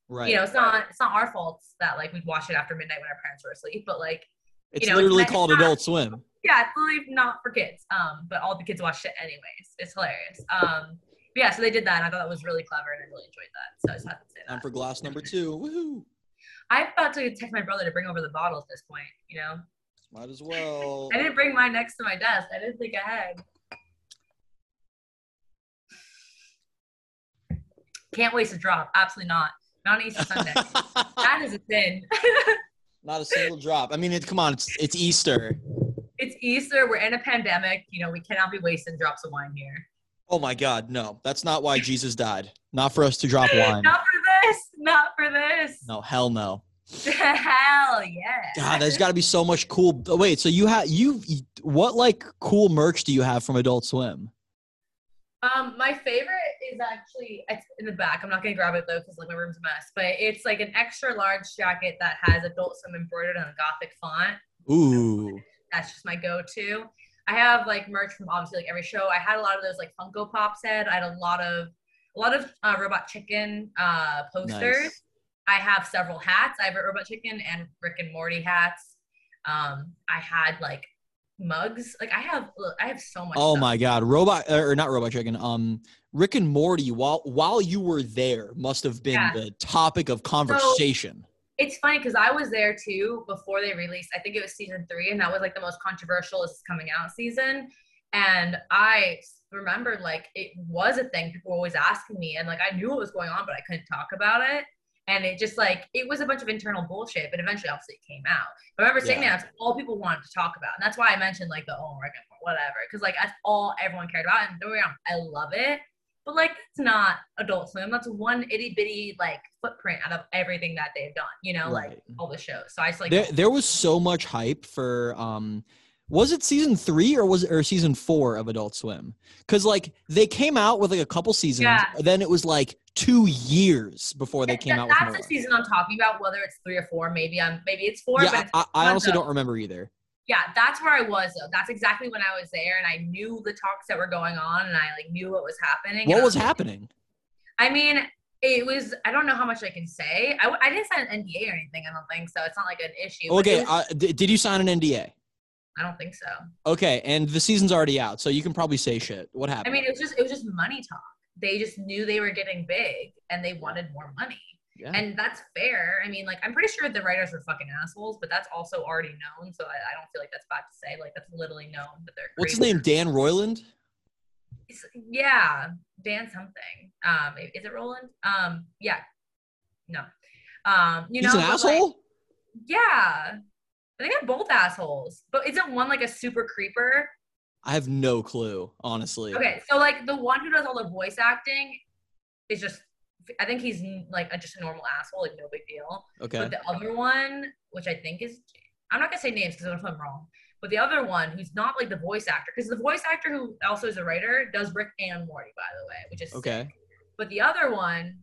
right, you know, it's not our fault that like we'd watch it after midnight when our parents were asleep, but like it's, you know, literally called Adult Swim. Yeah, it's literally not for kids. But all the kids watched it anyways. It's hilarious. But yeah, so they did that, and I thought that was really clever, and I really enjoyed that. So I just had to say that. And for glass number 2, woohoo! I'm about to text my brother to bring over the bottle at this point. You know, might as well. I didn't bring mine next to my desk. I didn't think I had. Can't waste a drop. Absolutely not. Not on Easter Sunday. That is a sin. Not a single drop. I mean, come on, it's Easter. It's Easter. We're in a pandemic. You know, we cannot be wasting drops of wine here. Oh, my God, no. That's not why Jesus died. Not for us to drop wine. Not for this. Not for this. No, hell no. Hell yeah. God, there's got to be so much cool. Wait, so what, like, cool merch do you have from Adult Swim? My favorite is actually, it's in the back. I'm not going to grab it though, because like my room's a mess, but it's like an extra large jacket that has Adult Swim embroidered in a Gothic font. Ooh. That's just my go-to. I have like merch from obviously like every show. I had a lot of those like Funko Pops head. I had a lot of Robot Chicken posters. Nice. I have several hats. I have a Robot Chicken and Rick and Morty hats. I had like mugs. Like I have so much. Oh my God, Rick and Morty. While you were there, must have been the topic of conversation. So, it's funny because I was there too before they released. I think it was season 3, and that was like the most controversial is coming out season. And I remembered like it was a thing people were always asking me, and like I knew what was going on, but I couldn't talk about it. And it just like it was a bunch of internal bullshit, but eventually, obviously, it came out. But I remember saying that's all people wanted to talk about, and that's why I mentioned like the Rick and Morty, whatever, because like that's all everyone cared about. And don't get me wrong, I love it, but like it's not Adult Swim. That's one itty bitty like footprint out of everything that they've done. You know, like all the shows. So I just like there was so much hype for was it season 3 or season 4 of Adult Swim? Because like they came out with like a couple seasons, then it was like 2 years before they came out with more. That's the season I'm talking about, whether it's 3 or 4. Maybe it's 4. Yeah, but I honestly don't remember either. Yeah, that's where I was, though. That's exactly when I was there, and I knew the talks that were going on, and I like knew what was happening. What was happening? I mean, it was – I don't know how much I can say. I didn't sign an NDA or anything, I don't think, so it's not like an issue. Okay, did you sign an NDA? I don't think so. Okay, and the season's already out, so you can probably say shit. What happened? I mean, it was just money talk. They just knew they were getting big and they wanted more money. Yeah. And that's fair. I mean, like, I'm pretty sure the writers are fucking assholes, but that's also already known. So I don't feel like that's bad to say. Like, that's literally known that they're crazy. What's his name? Dan Roiland? Yeah, ban something. Is it Roland? Yeah. No. You know, he's an asshole? Like, yeah. I think they're both assholes. But isn't one like a super creeper? I have no clue, honestly. Okay, so like the one who does all the voice acting is just, I think he's like just a normal asshole, like no big deal. Okay. But the other one, which I think is, I'm not gonna say names because I don't know if I'm wrong. But the other one who's not like the voice actor, because the voice actor who also is a writer does Rick and Morty, by the way, which is okay. Sick. But the other one,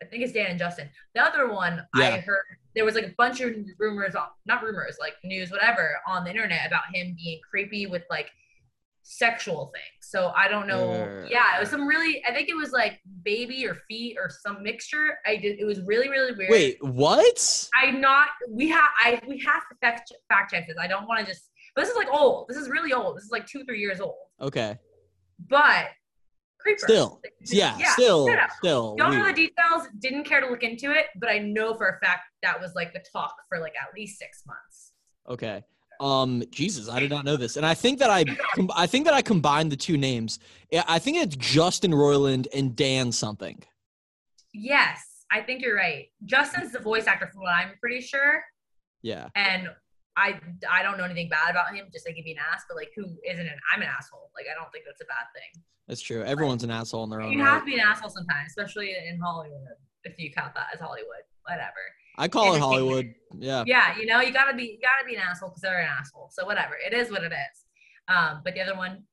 I think it's Dan and Justin. The other one, yeah. I heard there was like a bunch of rumors, not rumors, like news, whatever, on the internet about him being creepy with like sexual things. So I don't know. Yeah, it was some really, I think it was like baby or feet or some mixture. It was really, really weird. Wait, what? We have to fact check this. I don't want to just, but this is like old. This is really old. This is like 2-3 years old. Okay. But creeper. Still. Yeah, still. Don't know the details. Didn't care to look into it, but I know for a fact that was like the talk for like at least 6 months. Okay. Jesus, I did not know this. And I think that I combined the two names. I think it's Justin Roiland and Dan something. Yes, I think you're right. Justin's the voice actor from what I'm pretty sure. Yeah. And I don't know anything bad about him, just like he'd be an ass, but like who isn't I'm an asshole. Like I don't think that's a bad thing. That's true. Everyone's an asshole in their own. You have to be an asshole sometimes, especially in Hollywood, if you count that as Hollywood. Whatever. I call it Hollywood. Yeah. Yeah, you know, you gotta be an asshole because they're an asshole. So whatever, it is what it is. But the other one,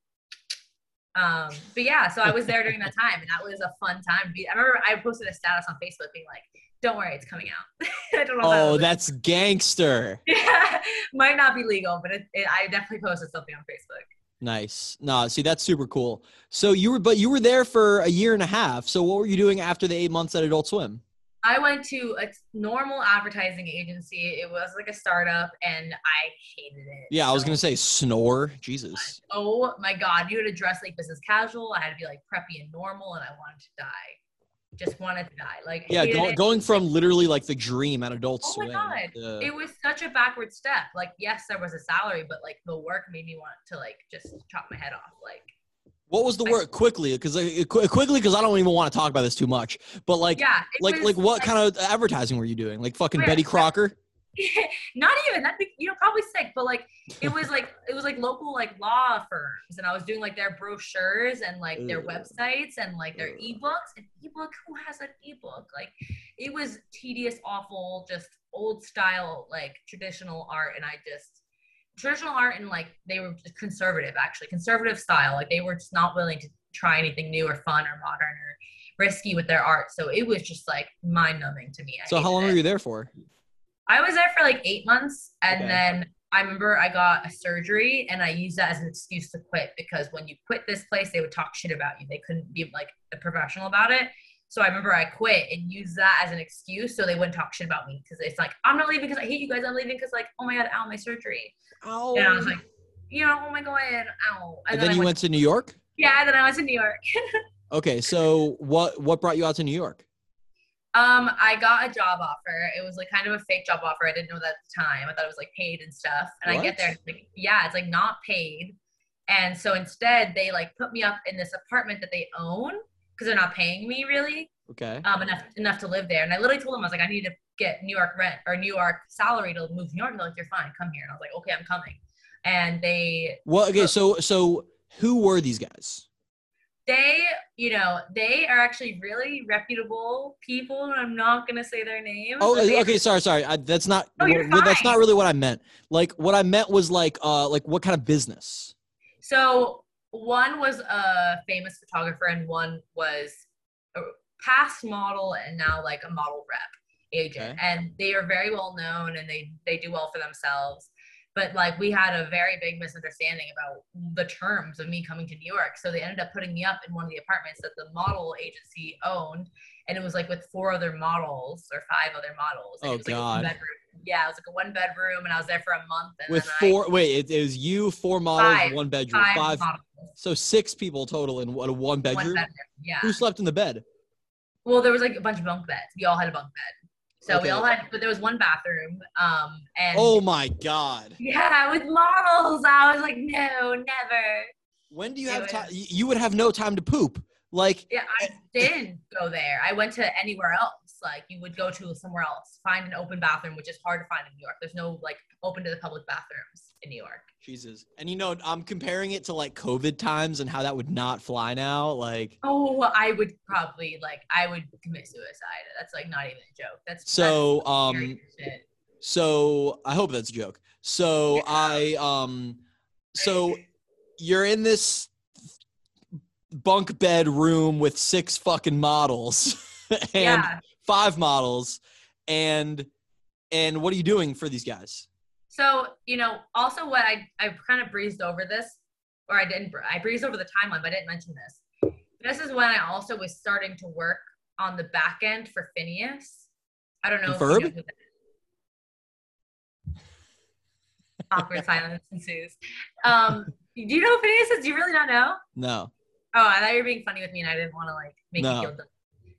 but yeah. So I was there during that time, and that was a fun time. I remember I posted a status on Facebook being like, "Don't worry, it's coming out." I don't know. Oh, that's gangster. Yeah, might not be legal, but I definitely posted something on Facebook. Nice. No, see, that's super cool. So you were there for a year and a half. So what were you doing after the 8 months at Adult Swim? I went to a normal advertising agency. It was like a startup, and I hated it. Yeah, I was going to say snore. Jesus. Oh, my God. You had to dress like business casual. I had to be like preppy and normal, and I wanted to die. Just wanted to die. Like, yeah, going from literally like the dream at Adult Swim. Oh, my God. It was such a backward step. Like, yes, there was a salary, but like the work made me want to like just chop my head off. Like. What was the work quickly? Because I don't even want to talk about this too much. But like, yeah, like what kind of advertising were you doing? Like fucking Betty Crocker? Not even that. You know, probably sick. But like, it was like local like law firms, and I was doing like their brochures and like their websites and like their ebooks. An ebook? Who has an ebook? Like, it was tedious, awful, just old style like traditional art, and traditional art, and like they were conservative, actually conservative style. Like they were just not willing to try anything new or fun or modern or risky with their art. So it was just like mind numbing to me. So how long were you there for? I was there for like 8 months. And then I remember I got a surgery, and I used that as an excuse to quit, because when you quit this place, they would talk shit about you. They couldn't be like a professional about it. So I remember I quit and used that as an excuse so they wouldn't talk shit about me, because it's like, I'm not leaving because I hate you guys. I'm leaving because like, oh my God, ow, my surgery. Ow. And I was like, you know, oh my God, ow. And then you went to New York? Yeah, then I went to New York. Okay, so what brought you out to New York? I got a job offer. It was like kind of a fake job offer. I didn't know that at the time. I thought it was like paid and stuff. And what? I get there, and like, yeah, it's like not paid. And so instead they like put me up in this apartment that they own, because they're not paying me really enough to live there. And I literally told them, I was like, I need to get New York rent or New York salary to move to New York. And they're like, you're fine, come here. And I was like, okay, I'm coming. And they so who were these guys? They, you know, they are actually really reputable people, and I'm not gonna say their names. Oh, okay, sorry. That's not really what I meant. Like, what I meant was like what kind of business? So. One was a famous photographer, and one was a past model and now like a model rep agent. Okay. And they are very well known, and they do well for themselves. But like, we had a very big misunderstanding about the terms of me coming to New York. So they ended up putting me up in one of the apartments that the model agency owned. And it was like with 5 other models. And oh, it was God. Like a bedroom. Yeah, it was like a 1 bedroom, and I was there for a month. And with then 4, it was you, 4 models, 1 bedroom. 5 models. So 6 people total in what, a 1 bedroom? 1 bedroom, yeah. Who slept in the bed? Well, there was like a bunch of bunk beds. We all had a bunk bed. So okay. We all had, but there was 1 bathroom. And oh my God. Yeah, with models. I was like, no, never. When do you have time? You would have no time to poop. Like, yeah, I didn't go there. I went to anywhere else. Like, you would go to somewhere else, find an open bathroom, which is hard to find in New York. There's no like open to the public bathrooms in New York. Jesus. And you know, I'm comparing it to like COVID times and how that would not fly now. Like, oh, I would probably like, I would commit suicide. That's like not even a joke. That's so, so I hope that's a joke. So yeah. So you're in this bunk bed room with 6 fucking models and yeah. 5 models and what are you doing for these guys? So, you know, also what I kind of breezed over this, or I breezed over the timeline, but I didn't mention this. This is when I also was starting to work on the back end for Phineas. I don't know if you know who that is. Awkward silence ensues. Do you know who Phineas is? Do you really not know? No. Oh, I thought you were being funny with me, and I didn't want to, like, make you feel dumb.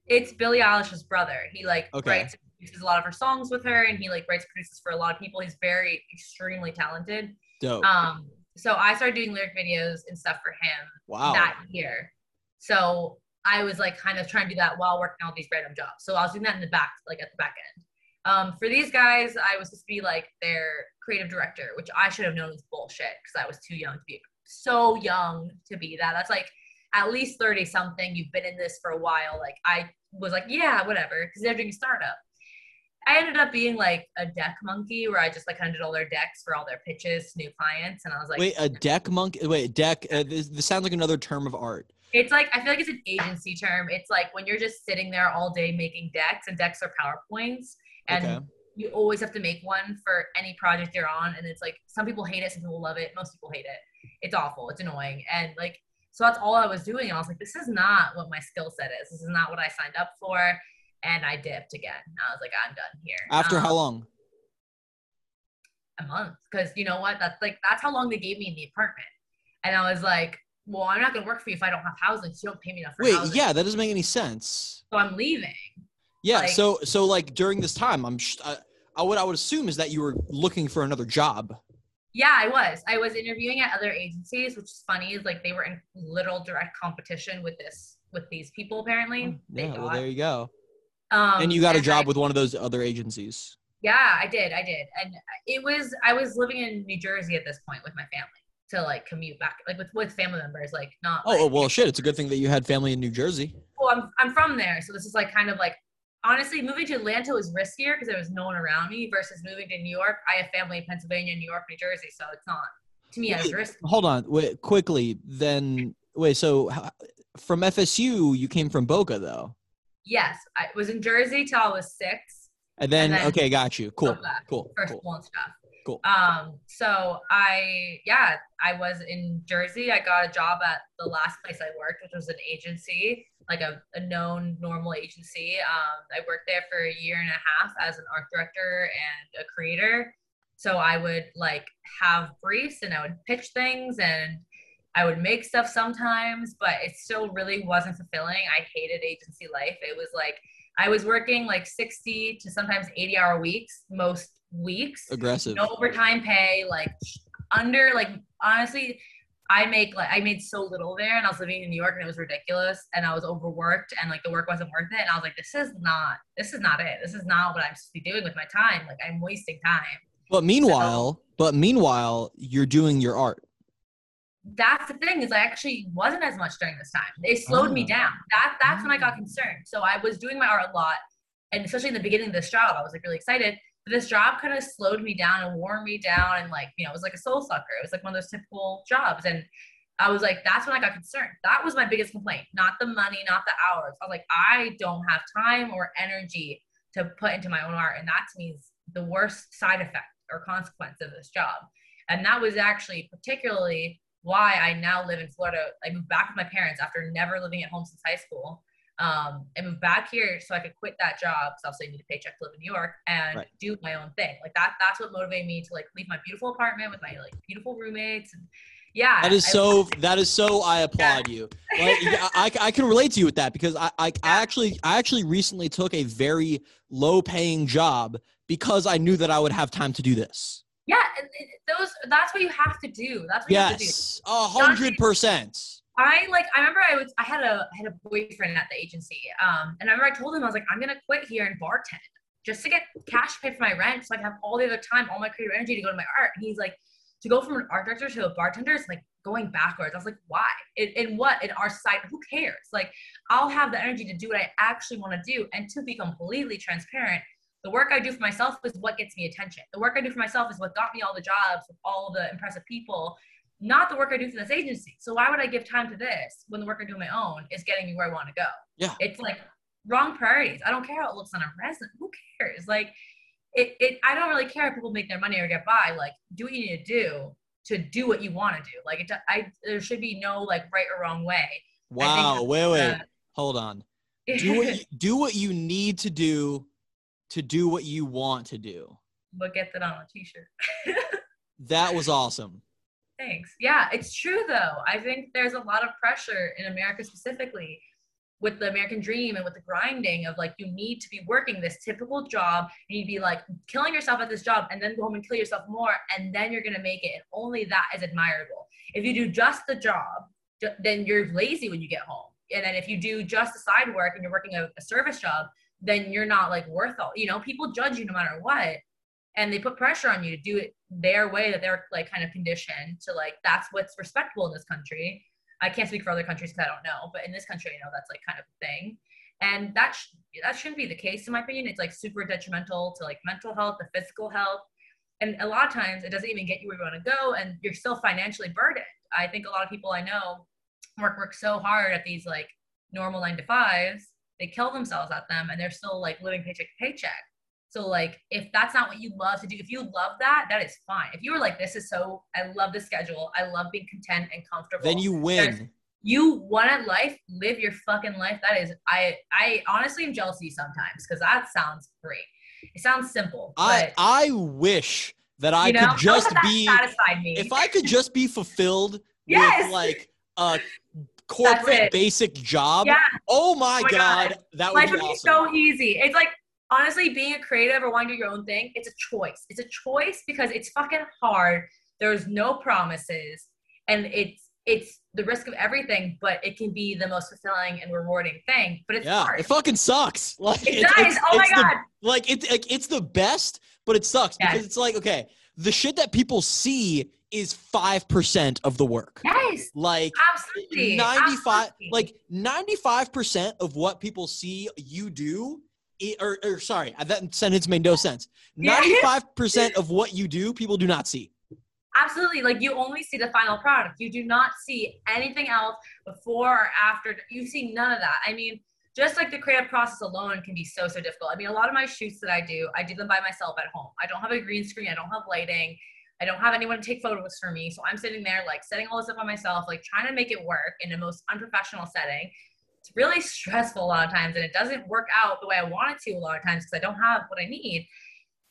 It's Billie Eilish's brother. He, like, writes and produces a lot of her songs with her, and he, like, writes and produces for a lot of people. He's very, extremely talented. Dope. So I started doing lyric videos and stuff for him that year. So I was, like, kind of trying to do that while working all these random jobs. So I was doing that in the back, like, at the back end. For these guys, I was supposed to be, like, their creative director, which I should have known was bullshit because I was too young to be that. That's, like, at least 30 something, you've been in this for a while. Like, I was like, yeah, whatever, because they're doing startup. I ended up being like a deck monkey, where I just like kind of did all their decks for all their pitches to new clients. And I was like, wait, a deck monkey? Wait, deck, this sounds like another term of art. It's like, I feel like it's an agency term. It's like when you're just sitting there all day making decks, and decks are PowerPoints, and you always have to make one for any project you're on. And it's like, some people hate it, some people love it, most people hate it. It's awful, it's annoying. And like, so that's all I was doing. I was like, this is not what my skill set is. This is not what I signed up for. And I dipped again. I was like, I'm done here. After how long? A month. Because you know what? That's how long they gave me in the apartment. And I was like, well, I'm not going to work for you if I don't have housing. So you don't pay me enough for housing. Wait, yeah, that doesn't make any sense. So I'm leaving. Yeah, like, so like during this time, what I would assume is that you were looking for another job. Yeah, I was. I was interviewing at other agencies, which is funny. Is like they were in literal direct competition with these people. Apparently, yeah. Well, there you go. And you got a job with one of those other agencies. Yeah, I did, and it was. I was living in New Jersey at this point with my family to like commute back, like with family members, like not. Oh like, well, shit! It's a good thing that you had family in New Jersey. Well, I'm from there, so this is like kind of like. Honestly, moving to Atlanta was riskier because there was no one around me versus moving to New York. I have family in Pennsylvania, New York, New Jersey, so it's not, to me, as risky. Hold on. Wait, quickly, then, wait, so from FSU, you came from Boca, though? Yes. I was in Jersey till I was 6. And then okay, got you. Cool, Boca, cool. First school and stuff. Cool. So I was in Jersey. I got a job at the last place I worked, which was an agency, like a known normal agency. I worked there for a year and a half as an art director and a creator. So I would like have briefs and I would pitch things and I would make stuff sometimes, but it still really wasn't fulfilling. I hated agency life. It was like, I was working like 60 to sometimes 80-hour weeks, most weeks. Aggressive. No overtime pay, like under, like honestly, I made so little there, and I was living in New York, and it was ridiculous, and I was overworked, and like the work wasn't worth it, and I was like, this is not it. This is not what I'm supposed to be doing with my time. Like, I'm wasting time. But meanwhile, you're doing your art. That's the thing, is I actually wasn't as much during this time. They slowed me down. That's when I got concerned. So I was doing my art a lot, and especially in the beginning of this job, I was like really excited. This job kind of slowed me down and wore me down, and like, you know, it was like a soul sucker. It was like one of those typical jobs, and I was like, that's when I got concerned. That was my biggest complaint, not the money, not the hours. I was like, I don't have time or energy to put into my own art, and that to me is the worst side effect or consequence of this job. And that was actually particularly why I now live in Florida. I moved back with my parents after never living at home since high school. I moved back here so I could quit that job, because obviously I need a paycheck to live in New York, and do my own thing. Like that's what motivated me to like leave my beautiful apartment with my like beautiful roommates. And yeah, that is so I applaud you. Like, I can relate to you with that, because I actually recently took a very low paying job because I knew that I would have time to do this. Yeah, that's what you have to do. That's what you have to do. Yes, 100%. I had a boyfriend at the agency, and I remember I told him, I was like, I'm gonna quit here and bartend just to get cash paid for my rent, so I can have all the other time, all my creative energy to go to my art. And he's like, to go from an art director to a bartender is like going backwards. I was like, why? In our site, who cares? Like, I'll have the energy to do what I actually want to do. And to be completely transparent, the work I do for myself is what gets me attention. The work I do for myself is what got me all the jobs with all the impressive people, not the work I do for this agency. So why would I give time to this when the work I do on my own is getting me where I want to go? Yeah. It's like wrong priorities. I don't care how it looks on a resume. Who cares? Like, I don't really care if people make their money or get by. Like, do what you need to do what you want to do. Like, there should be no like right or wrong way. Wow. Wait, hold on. Do what you need to do what you want to do. But get that on a t-shirt. That was awesome. Thanks. Yeah, it's true though. I think there's a lot of pressure in America specifically with the American dream and with the grinding of like, you need to be working this typical job and you'd be like killing yourself at this job and then go home and kill yourself more. And then you're going to make it. And only that is admirable. If you do just the job, then you're lazy when you get home. And then if you do just the side work and you're working a service job, then you're not like worth all, you know, people judge you no matter what. And they put pressure on you to do it their way, that they're like kind of conditioned to like, that's what's respectable in this country. I can't speak for other countries because I don't know, but in this country, I know that's like kind of a thing. And that shouldn't be the case, in my opinion. It's like super detrimental to like mental health, the physical health. And a lot of times it doesn't even get you where you want to go and you're still financially burdened. I think a lot of people I know work so hard at these like normal 9-to-5s, they kill themselves at them and they're still like living paycheck to paycheck. So like, if that's not what you love to do, if you love that, that is fine. If you were like, I love the schedule. I love being content and comfortable. Then you win. You wanted life, live your fucking life. That is, I honestly am jealous sometimes because that sounds great. It sounds simple. I wish that I could just be, satisfied me. If I could just be fulfilled with like a corporate basic job. Yeah. Oh my God. That would be awesome. So easy. It's like, honestly, being a creative or wanting to do your own thing, it's a choice. It's a choice because it's fucking hard. There's no promises. And it's the risk of everything, but it can be the most fulfilling and rewarding thing. But it's hard. It fucking sucks. Like, it does. Oh my God. It's the best, but it sucks because it's like, okay, the shit that people see is 5% of the work. Yes. Like, absolutely. 95% of what people see you do. Sorry, that sentence made no sense. 95% of what you do, people do not see. Absolutely. Like, you only see the final product. You do not see anything else before or after. You see none of that. I mean, just like the creative process alone can be so, so difficult. I mean, a lot of my shoots that I do them by myself at home. I don't have a green screen. I don't have lighting. I don't have anyone to take photos for me. So I'm sitting there, like, setting all this up by myself, like, trying to make it work in the most unprofessional setting. It's really stressful a lot of times and it doesn't work out the way I want it to a lot of times because I don't have what I need.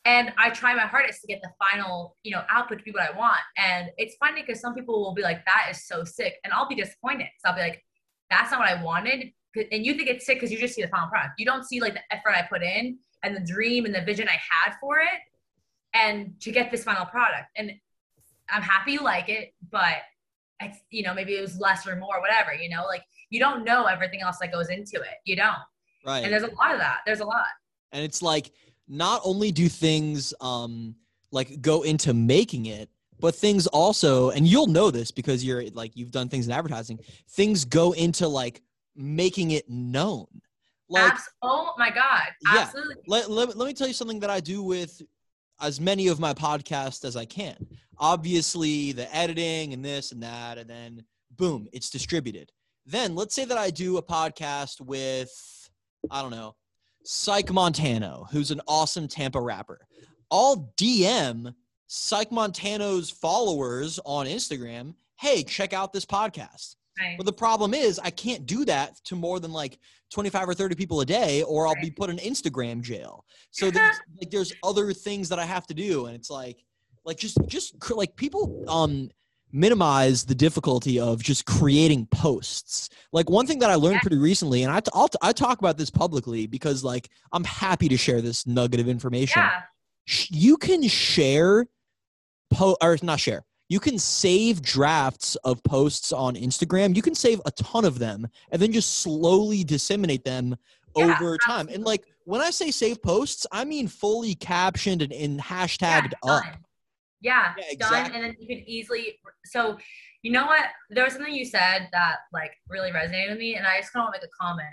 And I try my hardest to get the final, output to be what I want. And it's funny because some people will be like, that is so sick. And I'll be disappointed. So I'll be like, that's not what I wanted. And you think it's sick because you just see the final product. You don't see like the effort I put in and the dream and the vision I had for it and to get this final product. And I'm happy you like it, but it's, maybe it was less or more, whatever, like, you don't know everything else that goes into it. You don't. Right. And there's a lot of that. There's a lot. And it's like, not only do things like go into making it, but things also, and you'll know this because you've done things in advertising, things go into like making it known. Like, oh my God. Absolutely. Yeah. Let me tell you something that I do with as many of my podcasts as I can. Obviously the editing and this and that, and then boom, it's distributed. Then let's say that I do a podcast with, I don't know, Psych Montano, who's an awesome Tampa rapper. I'll DM Psych Montano's followers on Instagram, hey, check out this podcast. Right. But the problem is I can't do that to more than like 25 or 30 people a day, or I'll be put in Instagram jail. So there's other things that I have to do. And it's like just people minimize the difficulty of just creating posts. Like, one thing that I learned pretty recently, and I talk about this publicly because like, I'm happy to share this nugget of information. Yeah. You can share You can save drafts of posts on Instagram. You can save a ton of them and then just slowly disseminate them over time. And like when I say save posts, I mean fully captioned and hashtagged up. Yeah, exactly. And then you can easily – so you know what? There was something you said that like really resonated with me, and I just kind of want to make a comment.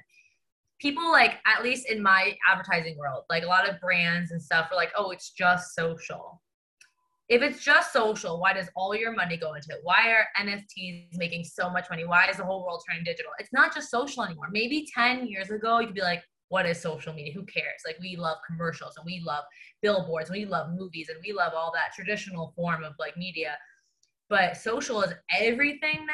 People like, at least in my advertising world, like a lot of brands and stuff are like, oh, it's just social. If it's just social, why does all your money go into it? Why are NFTs making so much money? Why is the whole world turning digital? It's not just social anymore. Maybe 10 years ago, you'd be like, what is social media? Who cares? Like, we love commercials and we love billboards and we love movies and we love all that traditional form of like media. But social is everything now,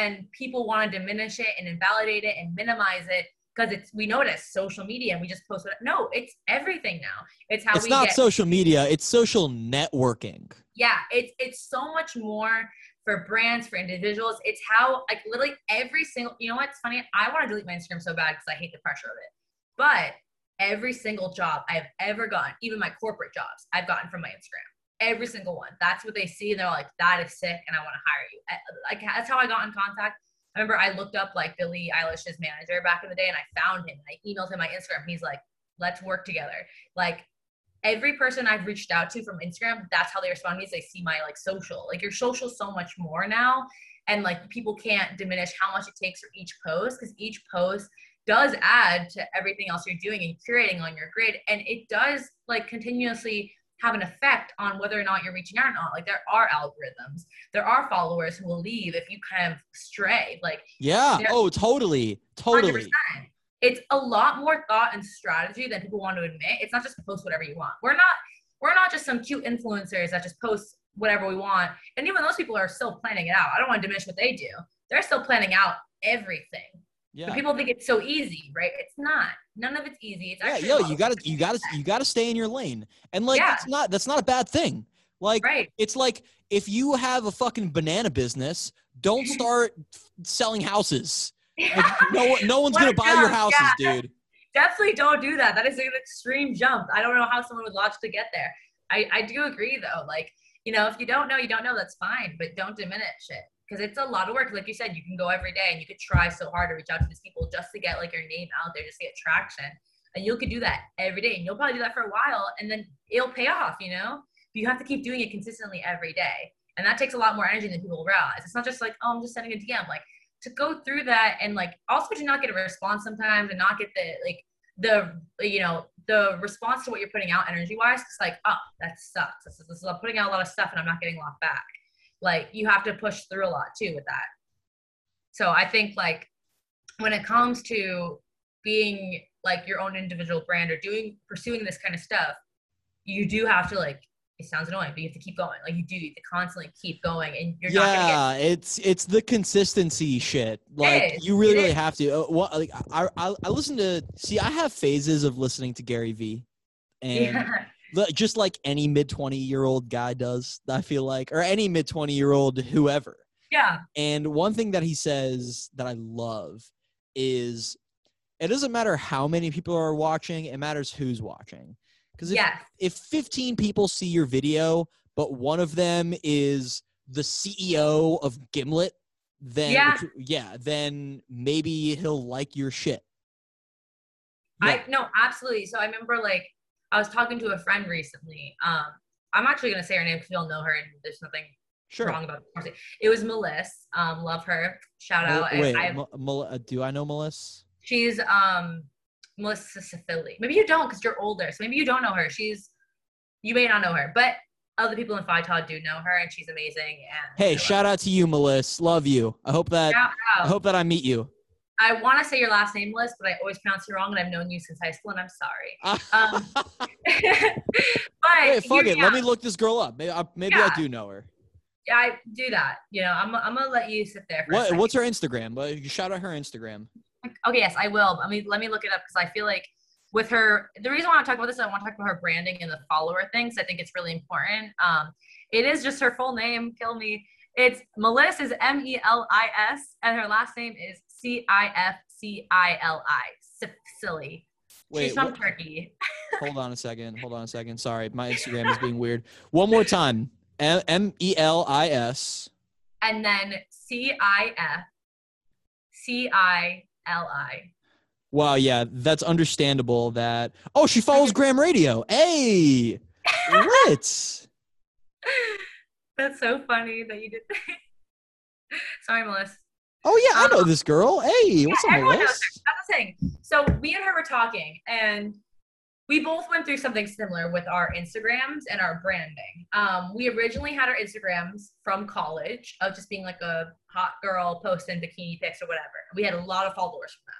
and people want to diminish it and invalidate it and minimize it because it's, we know it as social media and we just post it. No, it's everything now. It's how we get. It's not social media. It's social networking. Yeah. It's so much more for brands, for individuals. It's how like literally every single, you know what's funny? I want to delete my Instagram so bad because I hate the pressure of it. But every single job I've ever gotten, even my corporate jobs, I've gotten from my Instagram. Every single one. That's what they see. And they're like, that is sick. And I want to hire you. Like, that's how I got in contact. I remember I looked up like Billie Eilish's manager back in the day, and I found him. I emailed him my Instagram. He's like, let's work together. Like every person I've reached out to from Instagram, that's how they respond to me, is they see my like social. Like your social so much more now. And like people can't diminish how much it takes for each post, because each post does add to everything else you're doing and curating on your grid. And it does like continuously have an effect on whether or not you're reaching out or not. Like there are algorithms, there are followers who will leave if you kind of stray. Like, yeah. Oh, totally. 100%. It's a lot more thought and strategy than people want to admit. It's not just post whatever you want. We're not just some cute influencers that just post whatever we want. And even those people are still planning it out. I don't want to diminish what they do. They're still planning out everything. Yeah. But people think it's so easy, right? It's not. None of it's easy. It's actually you gotta stay in your lane. And like that's not a bad thing. Like it's like if you have a fucking banana business, don't start selling houses. Like, no one's gonna buy your houses, dude. Definitely don't do that. That is an extreme jump. I don't know how someone would launch to get there. I do agree though. Like, you know, if you don't know, that's fine, but don't diminish it. Because it's a lot of work. Like you said, you can go every day and you could try so hard to reach out to these people just to get like your name out there, just to get traction. And you could do that every day. And you'll probably do that for a while, and then it'll pay off, you know? You have to keep doing it consistently every day. And that takes a lot more energy than people realize. It's not just like, oh, I'm just sending a DM. Like to go through that and like also to not get a response sometimes and not get the response to what you're putting out energy wise. It's like, oh, that sucks. This is I'm putting out a lot of stuff and I'm not getting a lot back. Like you have to push through a lot too with that. So I think like when it comes to being like your own individual brand or pursuing this kind of stuff, you do have to like, it sounds annoying, but you have to keep going. Like you have to constantly keep going, and you're not gonna get. Yeah, it's the consistency shit. Like you really have to. Like I listen to. See, I have phases of listening to Gary Vee, and. Yeah. Just like any mid-20-year-old guy does, I feel like, or any mid-20-year-old whoever. Yeah. And one thing that he says that I love is it doesn't matter how many people are watching. It matters who's watching. Because if 15 people see your video, but one of them is the CEO of Gimlet, then, then maybe he'll like your shit. Yeah. No, absolutely. So I remember like, I was talking to a friend recently. I'm actually going to say her name because we all know her and there's nothing wrong about it. It was Melissa. Love her. Shout out. Wait, do I know Melissa? She's Melissa Sifili. Maybe you don't because you're older. So maybe you don't know her. You may not know her, but other people in Phi Tau do know her, and she's amazing. And hey, shout out to you, Melissa. Love you. I hope that I meet you. I want to say your last name, Liz, but I always pronounce it wrong, and I've known you since high school, and I'm sorry. Hey, fuck it. Let me look this girl up. Maybe I do know her. Yeah, I do that. You know, I'm going to let you sit there for a second. What's her Instagram? Shout out her Instagram. Okay, yes, I will. I mean, let me look it up because I feel like with her – the reason why I want to talk about this is I want to talk about her branding and the follower things. I think it's really important. It is just her full name. Kill me. It's Melissa is M-E-L-I-S, and her last name is C-I-F-C-I-L-I. Silly. Wait, she's from Turkey. Hold on a second. Sorry. My Instagram is being weird. One more time. M-E-L-I-S. And then C-I-F-C-I-L-I. Wow, yeah, that's understandable that... Oh, she follows Graham Radio. Hey! Ritz! That's so funny that you did that. Sorry, Melissa. Oh, yeah, I know this girl. Hey, what's up, Melissa? That's the thing. So we and her were talking, and we both went through something similar with our Instagrams and our branding. We originally had our Instagrams from college of just being like a hot girl posting bikini pics or whatever. We had a lot of followers from that,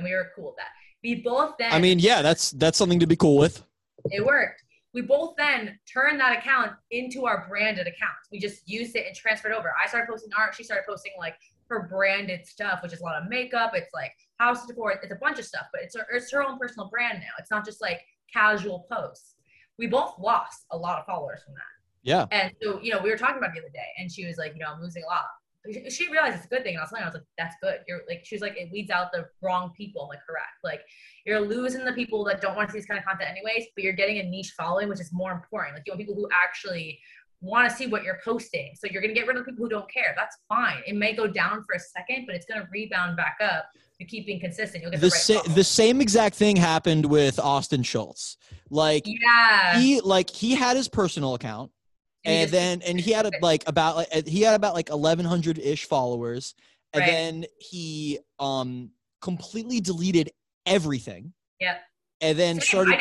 and we were cool with that. We both then... I mean, yeah, that's something to be cool with. It worked. We both then turned that account into our branded accounts. We just used it and transferred over. I started posting art. She started posting like her branded stuff, which is a lot of makeup. It's like house decor. It's a bunch of stuff, but it's her own personal brand now. It's not just like casual posts. We both lost a lot of followers from that. Yeah. And so, you know, we were talking about it the other day, and she was like, you know, I'm losing a lot. She realized it's a good thing. And I was like, that's good. You're like, she was like, it weeds out the wrong people. I'm like, correct. Like, you're losing the people that don't want to see this kind of content anyways, but you're getting a niche following, which is more important. Like, you want people who actually want to see what you're posting. So you're going to get rid of the people who don't care. That's fine. It may go down for a second, but it's going to rebound back up. You keep being consistent. You'll get the same exact thing happened with Austin Schultz. Like, yeah. He had his personal account. And he had about 1,100 ish followers, and then he completely deleted everything. Yeah. And then started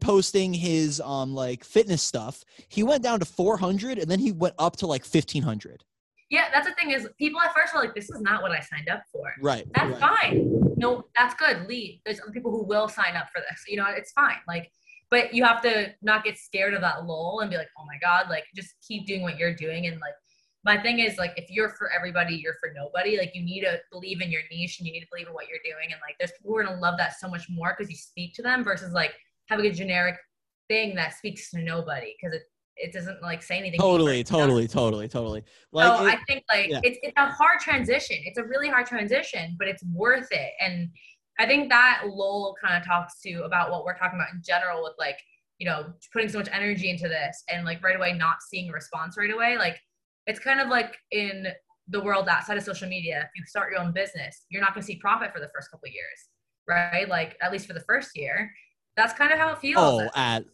posting his like fitness stuff. He went down to 400, and then he went up to like 1,500. Yeah, that's the thing is, people at first are like, "This is not what I signed up for." Right. That's fine. No, that's good. Leave. There's other people who will sign up for this. You know, it's fine. Like. But you have to not get scared of that lull and be like, oh my God, like just keep doing what you're doing. And like, my thing is like, if you're for everybody, you're for nobody. Like you need to believe in your niche and you need to believe in what you're doing. And like, there's people who are going to love that so much more because you speak to them versus like having a generic thing that speaks to nobody. Cause it doesn't like say anything. Totally. Like, so I think like it's a hard transition. It's a really hard transition, but it's worth it. And I think that lull kind of talks to about what we're talking about in general with like, you know, putting so much energy into this and like right away, not seeing a response right away. Like it's kind of like in the world outside of social media, if you start your own business, you're not going to see profit for the first couple of years, right? Like at least for the first year, that's kind of how it feels. Oh, at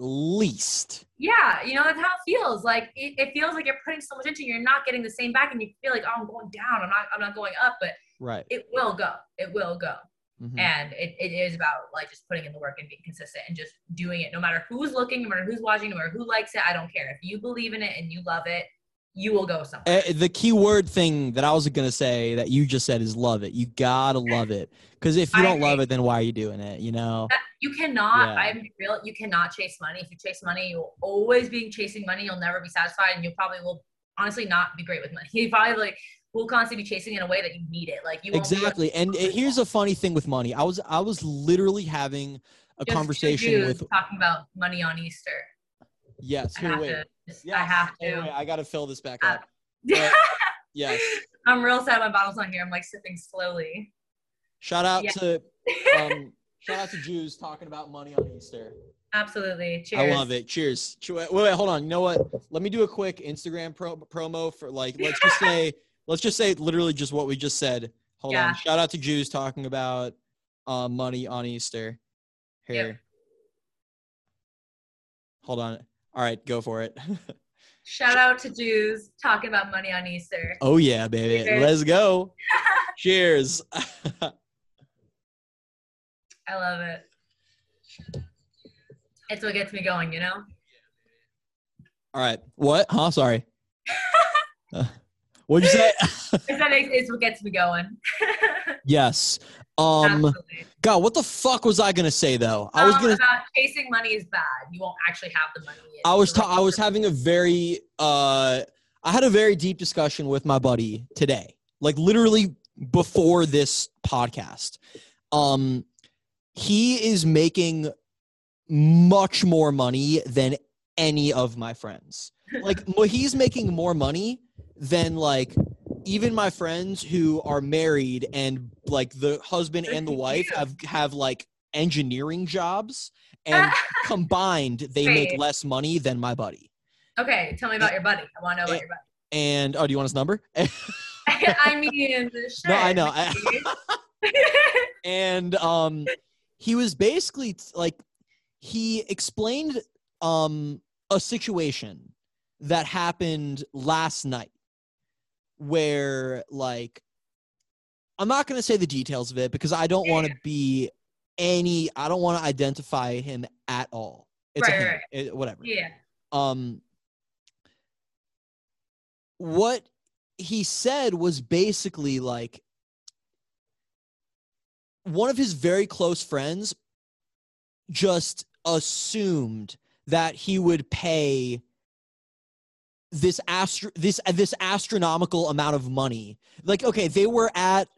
least. Yeah. You know, that's how it feels. Like it feels like you're putting so much into it, you're not getting the same back and you feel like, oh, I'm going down. I'm not going up, but right. It will go. It will go. Mm-hmm. And it is about like just putting in the work and being consistent and just doing it no matter who's looking, no matter who's watching, no matter who likes it. I don't care. If you believe in it and you love it, you will go somewhere. The key word thing that I was going to say that you just said is love it. You got to love it. Because if you don't love it, then why are you doing it? You know, you cannot, I'm real. You cannot chase money. If you chase money, you'll always be chasing money. You'll never be satisfied. And you probably will honestly not be great with money. You probably like, we'll constantly be chasing in a way that you need it. Like you won't exactly. And here's a funny thing with money. I was literally having a conversation with talking about money on Easter. Yes. Here, I got to fill this back up. But, yes. I'm real sad my bottle's not here. I'm like sipping slowly. Shout out to Jews talking about money on Easter. Absolutely. Cheers. I love it. Cheers. Wait, hold on. You know what? Let me do a quick Instagram promo for like, let's just say, let's just say literally just what we just said. Hold on. Shout out to Jews talking about money on Easter. Here. Yep. Hold on. All right. Go for it. Shout out to Jews talking about money on Easter. Oh, yeah, baby. Cheers. Let's go. Cheers. I love it. It's what gets me going, you know? All right. What? Huh? Sorry. What'd you say? It's what gets me going. Yes. God, what the fuck was I gonna say though? I was gonna about chasing money is bad. You won't actually have the money. I had a very deep discussion with my buddy today, like literally before this podcast. He is making much more money than any of my friends. Like he's making more money than like even my friends who are married and like the husband and the wife have like engineering jobs and combined they make less money than my buddy. Okay, tell me about your buddy. I want to know about your buddy. And, oh, do you want his number? I mean, shit. No, I know. And he was basically, like, he explained a situation that happened last night where, like, I'm not going to say the details of it because I don't want to be any, I don't want to identify him at all. It's right, right. It, whatever. Yeah. What he said was basically like one of his very close friends just assumed that he would pay this this astronomical amount of money. Like, okay, they were at,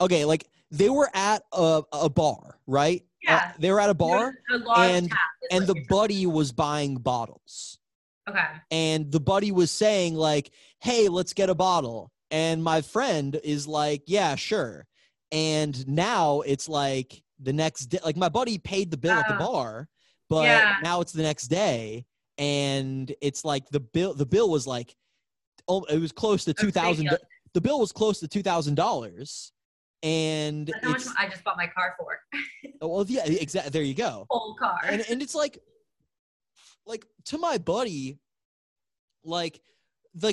okay, like they were at a bar, right? Yeah. They were at a bar and the buddy was buying bottles. Okay. And the buddy was saying like, hey, let's get a bottle. And my friend is like, yeah, sure. And now it's like the next day, like my buddy paid the bill at the bar, but now it's the next day. And it's like the bill was like, oh, it was close to $2,000. The bill was close to $2,000. And that's how much I just bought my car for. Well, yeah, exactly. There you go. Whole car. And it's like to my buddy, like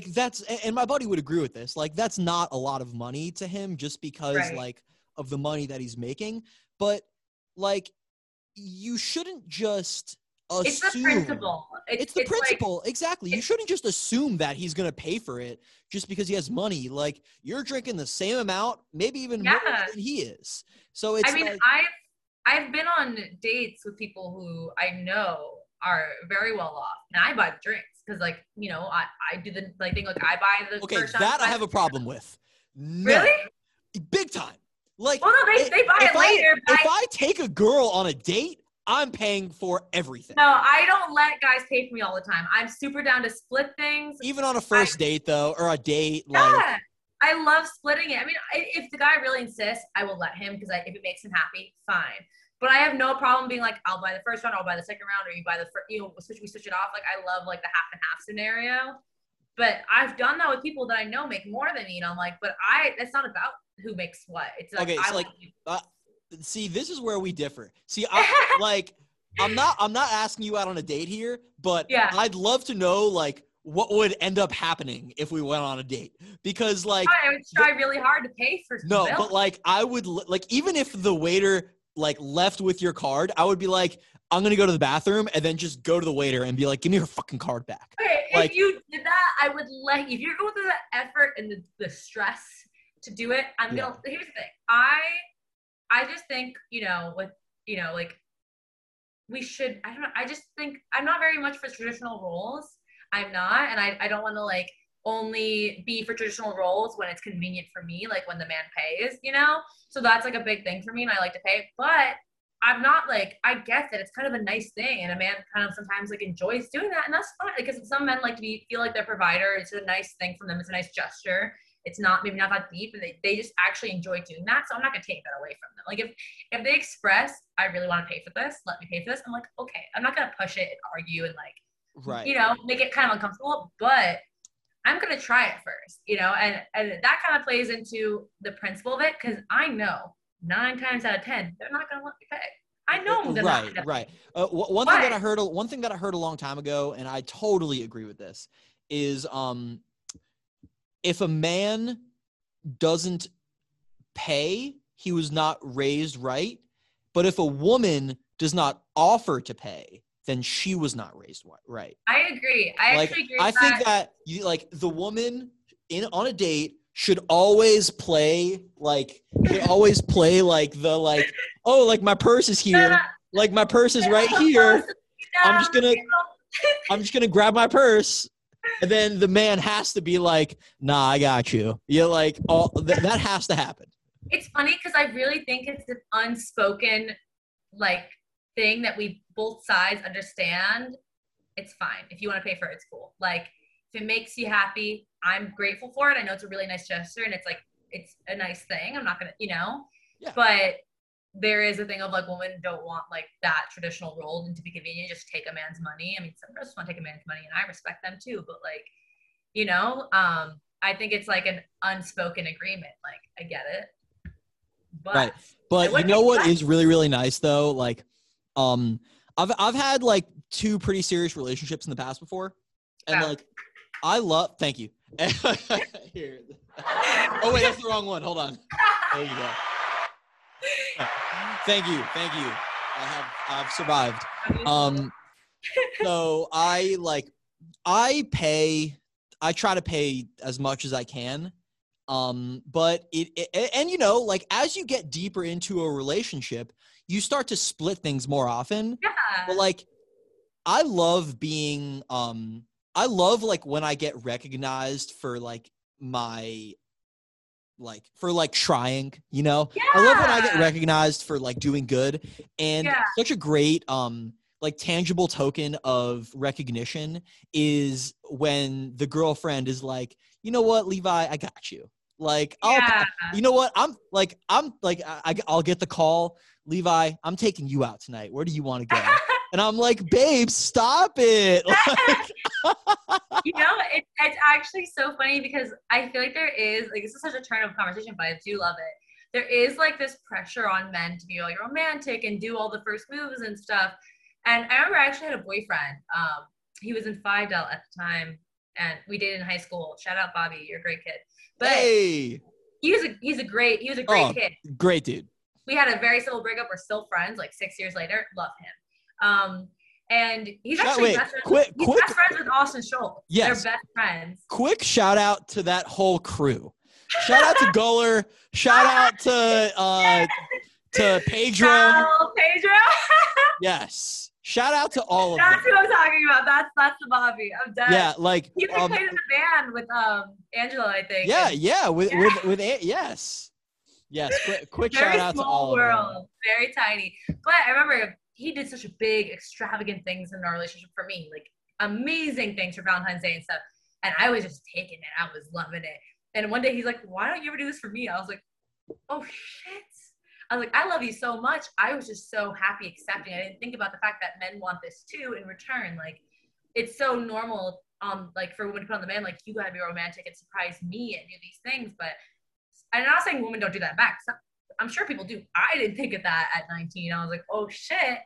that's, and my buddy would agree with this. Like, that's not a lot of money to him just because like of the money that he's making. But like, you shouldn't just assume. It's the principle. It's the principle. Like, exactly. You shouldn't just assume that he's going to pay for it just because he has money. Like, you're drinking the same amount, maybe even more than he is. So it's, I mean, like, I've been on dates with people who I know are very well off, and I buy the drinks because, like, you know, I do the like thing, like I buy the first shot. That I have a problem with. No. Really? Big time. Like, well, no, they buy it later. If I take a girl on a date, I'm paying for everything. No, I don't let guys pay for me all the time. I'm super down to split things. Even on a first date, though, or a date. Yeah, like, I love splitting it. I mean, if the guy really insists, I will let him because if it makes him happy, fine. But I have no problem being like, I'll buy the first round, I'll buy the second round, or you buy the first, you know, we switch it off. Like, I love, like, the half and half scenario. But I've done that with people that I know make more than me, and I'm like, but that's not about who makes what. It's like, okay, so see, this is where we differ. See, I like, I'm not asking you out on a date here, but I'd love to know, like, what would end up happening if we went on a date? Because, like, I would try really hard to pay for no, bills. But like, I would like, even if the waiter like left with your card, I would be like, I'm gonna go to the bathroom and then just go to the waiter and be like, give me your fucking card back. Okay, like, if you did that, I would like, if you're going through the effort and the stress to do it, I'm gonna. Here's the thing, I just think, you know, with, you know, like, we should, I don't know, I just think, I'm not very much for traditional roles. I'm not, and I don't want to, like, only be for traditional roles when it's convenient for me, like, when the man pays, you know? So that's, like, a big thing for me, and I like to pay, but I'm not, like, I get that it's kind of a nice thing, and a man kind of sometimes, like, enjoys doing that, and that's fine, because some men like to feel like they're provider. It's a nice thing for them, it's a nice gesture. It's not, maybe not that deep, and they just actually enjoy doing that. So I'm not going to take that away from them. Like, if they express, I really want to pay for this, let me pay for this, I'm like, okay, I'm not going to push it and argue and, like, you know, make it kind of uncomfortable, but I'm going to try it first, you know, and that kind of plays into the principle of it. Cause I know 9 times out of 10, they're not going to let me pay. I know. Right. One thing that I heard a long time ago, and I totally agree with this, is, if a man doesn't pay, he was not raised right. But if a woman does not offer to pay, then she was not raised right. I agree. I think that you, like, the woman on a date should always play like oh, like, my purse is here, like, my purse is right here. I'm just gonna grab my purse. And then the man has to be like, nah, I got you. You're like, oh, that has to happen. It's funny because I really think it's an unspoken, like, thing that we both sides understand. It's fine. If you want to pay for it, it's cool. Like, if it makes you happy, I'm grateful for it. I know it's a really nice gesture, and it's like, it's a nice thing. I'm not going to, you know. Yeah. But there is a thing of like women don't want like that traditional role, and to be convenient, just take a man's money. I mean, some girls want to take a man's money, and I respect them too, but like, you know, I think it's like an unspoken agreement. Like, I get it. But, right. But you know what is really, really nice though? Like, I've had like two pretty serious relationships in the past before. And like, I love, thank you. Here. Oh wait, that's the wrong one. Hold on. There you go. Thank you. Thank you. I've survived. So I try to pay as much as I can. But and you know, like as you get deeper into a relationship, you start to split things more often. Yeah. But like, I love being, I love like when I get recognized for like my, like for like trying, you know, yeah. I love when I get recognized for like doing good, and yeah. Such a great, like tangible token of recognition is when the girlfriend is like, you know what, Levi, I got you. Like, yeah. You know what, I'll get the call. Levi, I'm taking you out tonight. Where do you want to go? And I'm like, babe, stop it. Like, you know, it's actually so funny because I feel like there is, like, this is such a turn of conversation, but I do love it. There is like this pressure on men to be like romantic and do all the first moves and stuff. And I remember I actually had a boyfriend. He was in Phi Del at the time, and we dated in high school. Shout out Bobby, you're a great kid. But hey. He was a great kid. Great dude. We had a very civil breakup. We're still friends, like 6 years later. Love him. And he's actually best friends with Austin Schultz. Yes. They're best friends. Quick shout out to that whole crew. Shout out to Guller. Shout out to Pedro. Oh, Pedro. Yes. Shout out to all of them. That's who I'm talking about. That's the Bobby. I'm dead. Yeah, like he played in the band with Angela, I think. Yeah, and, yeah, with yes. Yes, quick shout out to all world, of them. Very tiny. But I remember he did such a big, extravagant things in our relationship for me, like amazing things for Valentine's Day and stuff. And I was just taking it. I was loving it. And one day he's like, why don't you ever do this for me? I was like, oh shit. I was like, I love you so much. I was just so happy accepting. I didn't think about the fact that men want this too in return. Like, it's so normal, like for women to put on the man, like you gotta be romantic and surprise me and do these things. But I'm not saying women don't do that back. I'm sure people do. I didn't think of that at 19. I was like, oh shit,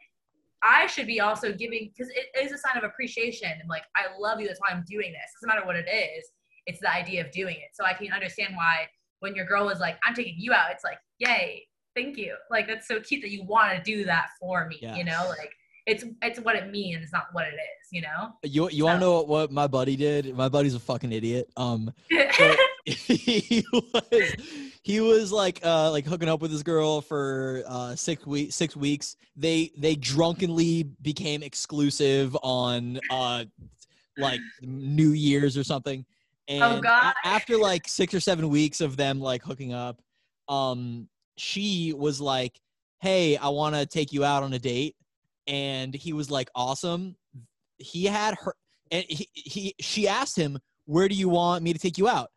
I should be also giving, because it is a sign of appreciation. I'm like, I love you, that's why I'm doing this. Doesn't matter what it is, it's the idea of doing it. So I can understand why when your girl is like, I'm taking you out, it's like, yay, thank you. Like, that's so cute that you want to do that for me, yes. You know? Like, it's what it means, it's not what it is, you know? You want to know what my buddy did? My buddy's a fucking idiot. So he was like hooking up with his girl for 6 weeks. They drunkenly became exclusive on like New Year's or something. And oh God. After like 6 or 7 weeks of them like hooking up, she was like, "Hey, I want to take you out on a date." And he was like, "Awesome." He had her, and she asked him, "Where do you want me to take you out?"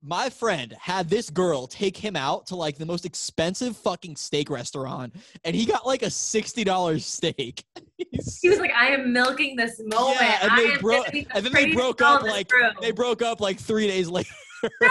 My friend had this girl take him out to like the most expensive fucking steak restaurant, and he got like a $60 steak. He was like, "I am milking this moment." Yeah, and they broke up like 3 days later. No!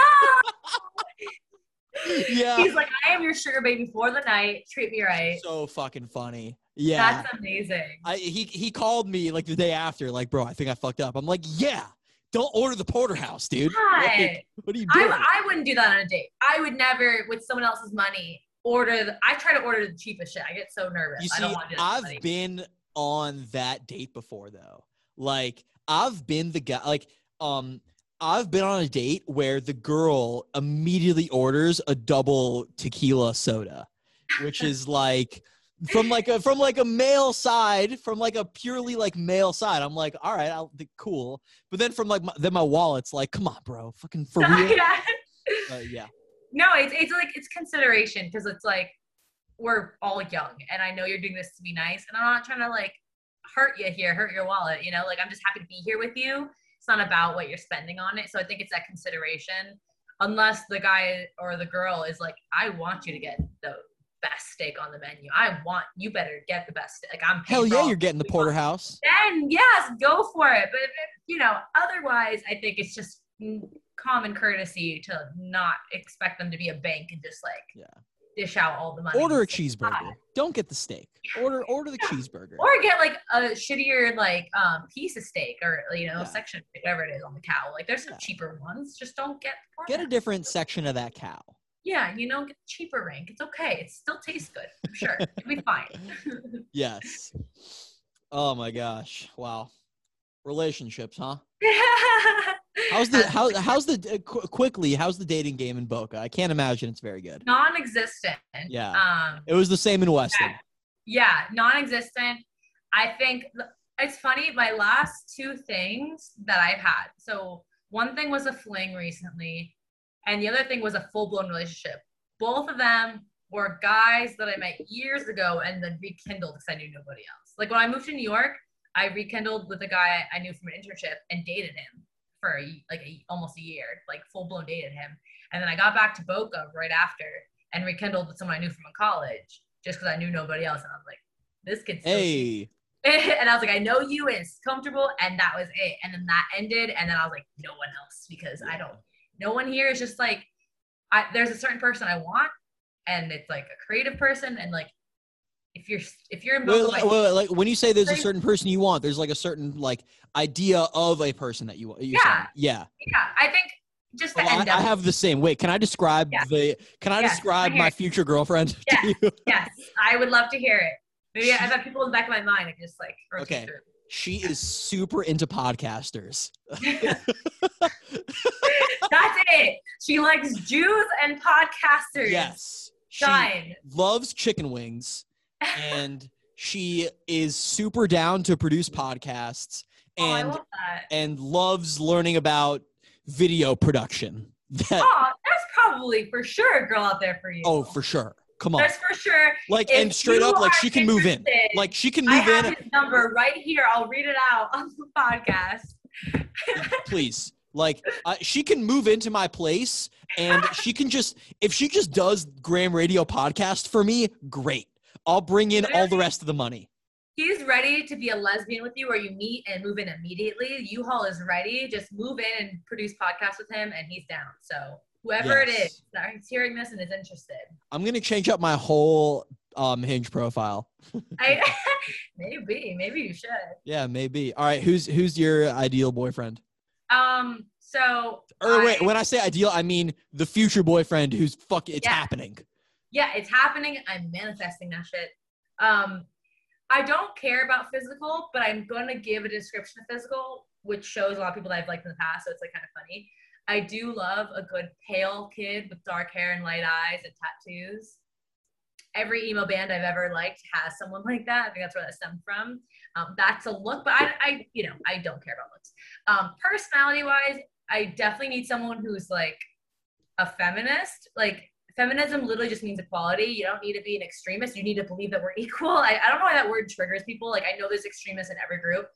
Yeah. He's like, "I am your sugar baby for the night. Treat me right." So fucking funny. Yeah. That's amazing. He called me like the day after, like, "Bro, I think I fucked up." I'm like, "Yeah. Don't order the porterhouse, dude." Like, what are you doing? I wouldn't do that on a date. I would never, with someone else's money, I try to order the cheapest shit. I get so nervous. You see, I don't want to do that. I've been on that date before, though. Like, I've been the guy. Like, I've been on a date where the girl immediately orders a double tequila soda, which is like from like a male side, from like a purely like male side, I'm like, all right, cool. But then from like my wallet's like, come on, bro, fucking for real. Yeah. Yeah. No, it's like, it's consideration, because it's like, we're all young, and I know you're doing this to be nice, and I'm not trying to like hurt you here, hurt your wallet, you know, like I'm just happy to be here with you. It's not about what you're spending on it. So I think it's that consideration, unless the guy or the girl is like, I want you to get the best steak on the menu. I want, you better get the best steak. I'm hell yeah, you're getting the porterhouse. Then yes, go for it. But if it, you know, otherwise, I think it's just common courtesy to not expect them to be a bank and just like dish out all the money. Order a cheeseburger. Don't get the steak. Order the cheeseburger. Or get like a shittier like piece of steak or you know section whatever it is on the cow. Like there's some cheaper ones. Just don't get the a different section of that cow. Yeah, you know, get the cheaper rank. It's okay. It still tastes good. I'm sure it'll be fine. Yes. Oh my gosh! Wow. Relationships, huh? How's the dating game in Boca? I can't imagine it's very good. Non-existent. Yeah. It was the same in Weston. Yeah, non-existent. I think it's funny. My last two things that I've had. So one thing was a fling recently, and the other thing was a full-blown relationship. Both of them were guys that I met years ago and then rekindled because I knew nobody else. Like when I moved to New York, I rekindled with a guy I knew from an internship and dated him for almost a year, like full-blown dated him. And then I got back to Boca right after and rekindled with someone I knew from college just because I knew nobody else. And I was like, this kid's hey. And I was like, I know you and it's comfortable. And that was it. And then that ended. And then I was like, no one else because no one here is just like, there's a certain person I want. And it's like a creative person. And like, if you're in Boca, like when you say there's a certain person you want, there's like a certain like idea of a person that you want. Yeah. I think just the end up. I have the same. Wait, can I describe describe my future girlfriend to you? Yes, I would love to hear it. Maybe I've got people in the back of my mind. I can just like rotate through. She is super into podcasters. That's it. She likes Jews and podcasters. Yes. Shine. She loves chicken wings. And she is super down to produce podcasts and, I love that. And loves learning about video production. That's probably for sure a girl out there for you. Oh, for sure. Come on. That's for sure. Like, if and straight up, like, she can move in. Like, she can move in. I have his number right here. I'll read it out on the podcast. Please. Like, she can move into my place, and she can just – if she just does Graham Radio podcast for me, great. I'll bring in all the rest of the money. He's ready to be a lesbian with you where you meet and move in immediately. U-Haul is ready. Just move in and produce podcasts with him, and he's down. So whoever it is that's hearing this and is interested. I'm going to change up my whole Hinge profile. Maybe you should. Yeah, maybe. All right, who's your ideal boyfriend? When I say ideal, I mean the future boyfriend who's happening. Yeah, it's happening. I'm manifesting that shit. I don't care about physical, but I'm going to give a description of physical, which shows a lot of people that I've liked in the past, so it's like kind of funny. I do love a good pale kid with dark hair and light eyes and tattoos. Every emo band I've ever liked has someone like that. I think that's where that stemmed from. That's a look, but I don't care about looks. Personality-wise, I definitely need someone who's like a feminist, like, feminism literally just means equality. You don't need to be an extremist. You need to believe that we're equal. I don't know why that word triggers people. Like, I know there's extremists in every group,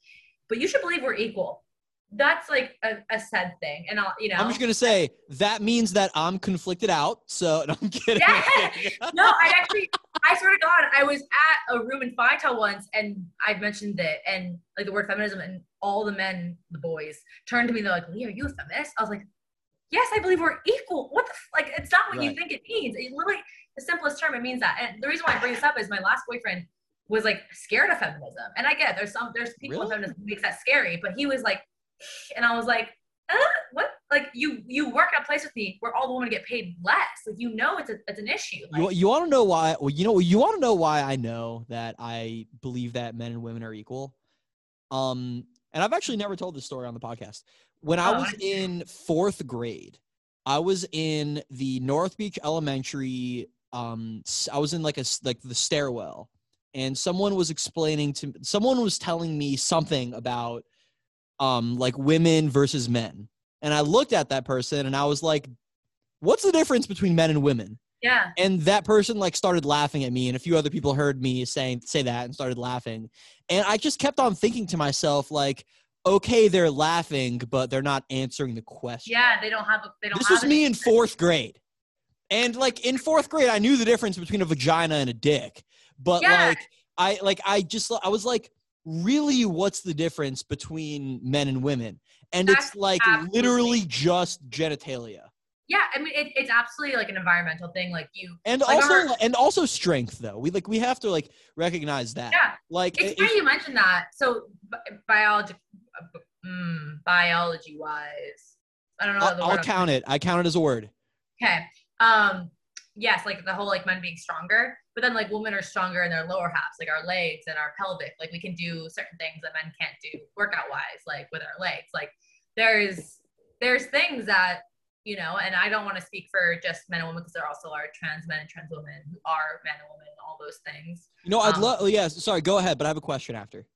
but you should believe we're equal. That's like a sad thing. And I'm just going to say that means that I'm conflicted out. So no, I'm kidding. Yeah. No, I swear to God, I was at a room in Fytel once and I've mentioned it and like the word feminism and all the men, the boys turned to me. They're like, Lee, are you a feminist? I was like, yes, I believe we're equal. What the like? It's not what you think it means. It literally, the simplest term, it means that. And the reason why I bring this up is my last boyfriend was like scared of feminism, and I get it. There's people in feminism who makes that scary, but he was like, and I was like, what? Like you work at a place with me where all the women get paid less. Like it's an issue. Like, you want to know why? Well, you want to know why I know that I believe that men and women are equal. And I've actually never told this story on the podcast. When I was in fourth grade, I was in the North Beach Elementary. I was in like the stairwell, and someone was telling me something about like women versus men. And I looked at that person and I was like, what's the difference between men and women? Yeah. And that person like started laughing at me, and a few other people heard me say that and started laughing. And I just kept on thinking to myself, like, okay, they're laughing, but they're not answering the question. Yeah, they don't have. This was me in fourth grade, And like in fourth grade, I knew the difference between a vagina and a dick. But I was like, really, what's the difference between men and women? And it's like literally just genitalia. Yeah, I mean, it's absolutely like an environmental thing, like you. And like also strength, though. We have to like recognize that. Yeah, like it's funny you mentioned that. So biology wise, I don't know. I'll count it. I count it as a word. Okay. Yes, like the whole like men being stronger, but then like women are stronger in their lower halves, like our legs and our pelvic. Like we can do certain things that men can't do workout wise, like with our legs. Like there's things that. You know, and I don't want to speak for just men and women because there also are trans men and trans women who are men and women, all those things. You know, I'd love, yeah, sorry, go ahead, but I have a question after.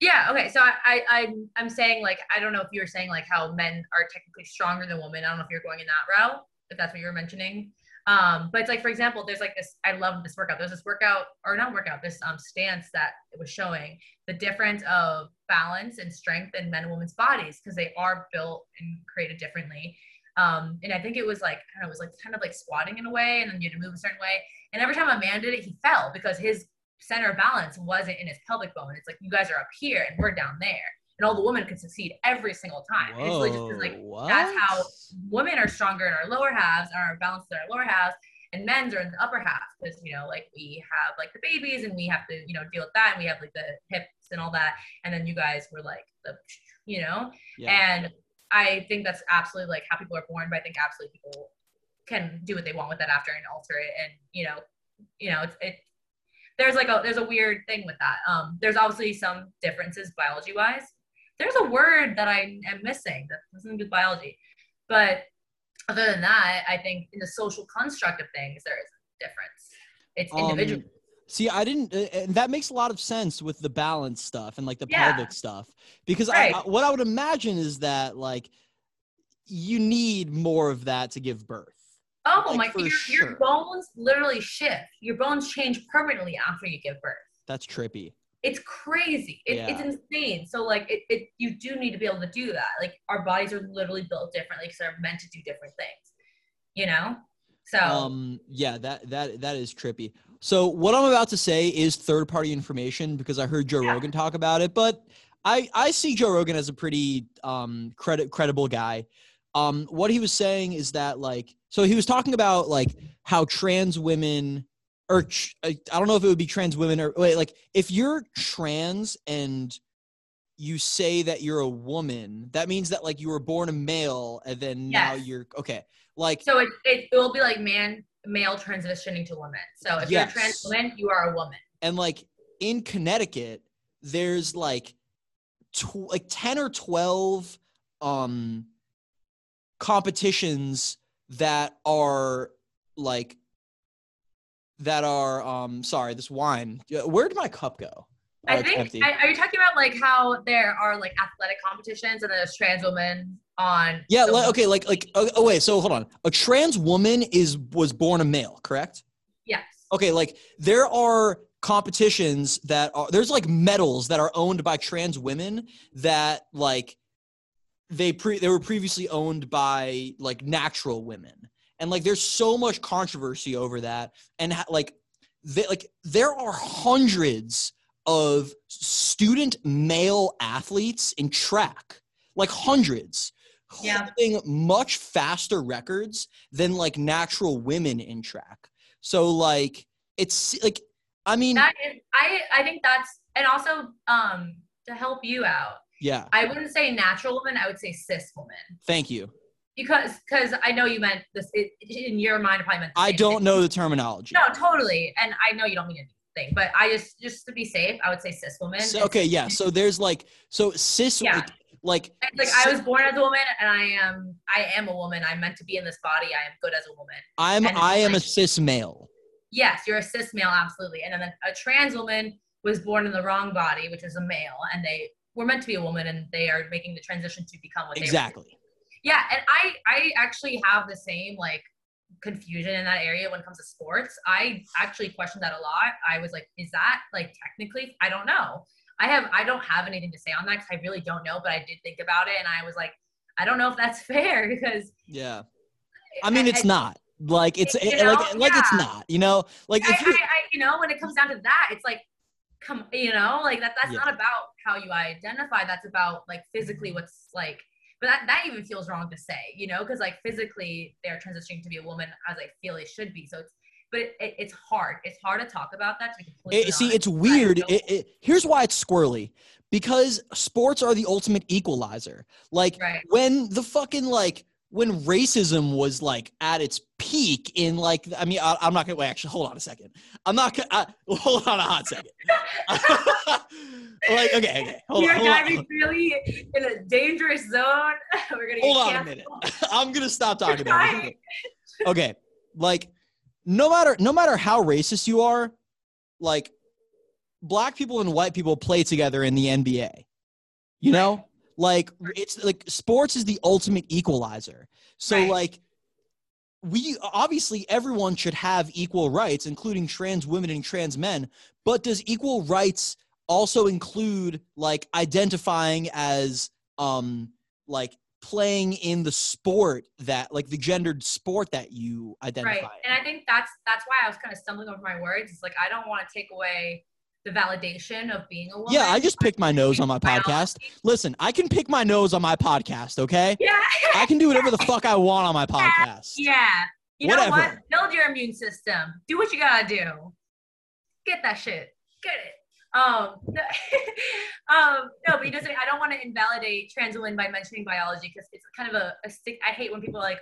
Yeah, okay, so I'm saying, like, I don't know if you were saying, like, how men are technically stronger than women. I don't know if you're going in that route, if that's what you were mentioning. But it's like, for example, there's like this, I love this workout. There's this workout, or not workout, this stance that it was showing the difference of balance and strength in men and women's bodies because they are built and created differently. And I think it was like, I don't know, it was like kind of like squatting in a way, and then you had to move a certain way. And every time a man did it, he fell because his center of balance wasn't in his pelvic bone. It's like, you guys are up here and we're down there. And all the women could succeed every single time. Whoa, and it's really just like, what? That's how women are stronger in our lower halves, are balanced in our lower halves, and men's are in the upper half. Because, you know, like we have like the babies and we have to, you know, deal with that. And we have like the hips and all that. And then you guys were like, the, you know, yeah. And I think that's absolutely like how people are born, but I think absolutely people can do what they want with that after and alter it. And, you know, there's a weird thing with that. There's obviously some differences biology wise. There's a word that I am missing that doesn't do biology, but other than that, I think in the social construct of things, there is a difference. It's individual. See, I didn't, and that makes a lot of sense with the balance stuff and like the pelvic stuff, because what I would imagine is that like you need more of that to give birth. Oh, like, my! Your bones literally shift. Your bones change permanently after you give birth. That's trippy. It's crazy. It's insane. So like you do need to be able to do that. Like our bodies are literally built differently because they're meant to do different things. You know. So yeah, that is trippy. So what I'm about to say is third-party information because I heard Joe Rogan talk about it, but I see Joe Rogan as a pretty credible guy. What he was saying is that like, so he was talking about like how trans women or I don't know if it would be trans women or like if you're trans and you say that you're a woman, that means that like you were born a male and then now you're okay. Like, so it will be like male transitioning to woman. So if you're a trans woman, you are a woman. And like in Connecticut, there's like 10 or 12 competitions that are like sorry, this wine. Where did my cup go? Oh, I think are you talking about like how there are like athletic competitions and there's trans women on so hold on, a trans woman was born a male, correct? Yes. Okay, like there are competitions that are there's like medals that are owned by trans women that like they were previously owned by like natural women, and like there's so much controversy over that, and there are hundreds of student male athletes in track, like hundreds, holding much faster records than like natural women in track. So like it's like, I mean, that is, I think that's, and also to help you out, I wouldn't say natural woman, I would say cis woman. Thank you. Because I know you meant this in your mind, probably meant. I don't know the terminology. No, totally, and I know you don't mean it. Thing, but I just to be safe, I would say cis woman. So, okay, yeah. So there's like cis like cis, I was born as a woman, and I am a woman. I'm meant to be in this body. I am good as a woman. I am a cis male. Yes, you're a cis male, absolutely. And then a trans woman was born in the wrong body, which is a male, and they were meant to be a woman, and they are making the transition to become what they were. Yeah, and I actually have the same like confusion in that area when it comes to sports. I actually questioned that a lot. I was like, is that like technically? I don't know. I don't have anything to say on that because I really don't know, but I did think about it and I was like, I don't know if that's fair because I mean, it's not. Like it's it, like it's not, you know, like you know, when it comes down to that, it's like, come, you know, like that's not about how you identify. That's about like physically what's like, but that even feels wrong to say, you know, because like physically they're transitioning to be a woman as I feel they should be. So it's, but it's hard. It's hard to talk about that. See, it's weird. Here's why it's squirrely. Because sports are the ultimate equalizer. Like when the fucking like, when racism was like at its peak in like, I mean, I'm not gonna wait, actually, hold on a second. I'm not gonna, hold on a hot second. Like, okay. You're diving really in a dangerous zone. We're gonna hold on a minute. I'm gonna stop talking about it. Okay, like, no matter how racist you are, like black people and white people play together in the NBA, you know, like it's like sports is the ultimate equalizer. So like we obviously everyone should have equal rights, including trans women and trans men. But does equal rights also include like identifying as like playing in the sport that like the gendered sport that you identify in? And I think that's why I was kind of stumbling over my words. It's like, I don't want to take away the validation of being a woman. Yeah, I just pick my nose on my podcast. Listen, I can pick my nose on my podcast, okay? Yeah. I can do whatever the fuck I want on my podcast. Yeah. You know what? Build your immune system. Do what you gotta do. Get that shit. Get it. No, but he doesn't. I don't want to invalidate trans women by mentioning biology, because it's kind of a stick. I hate when people are like,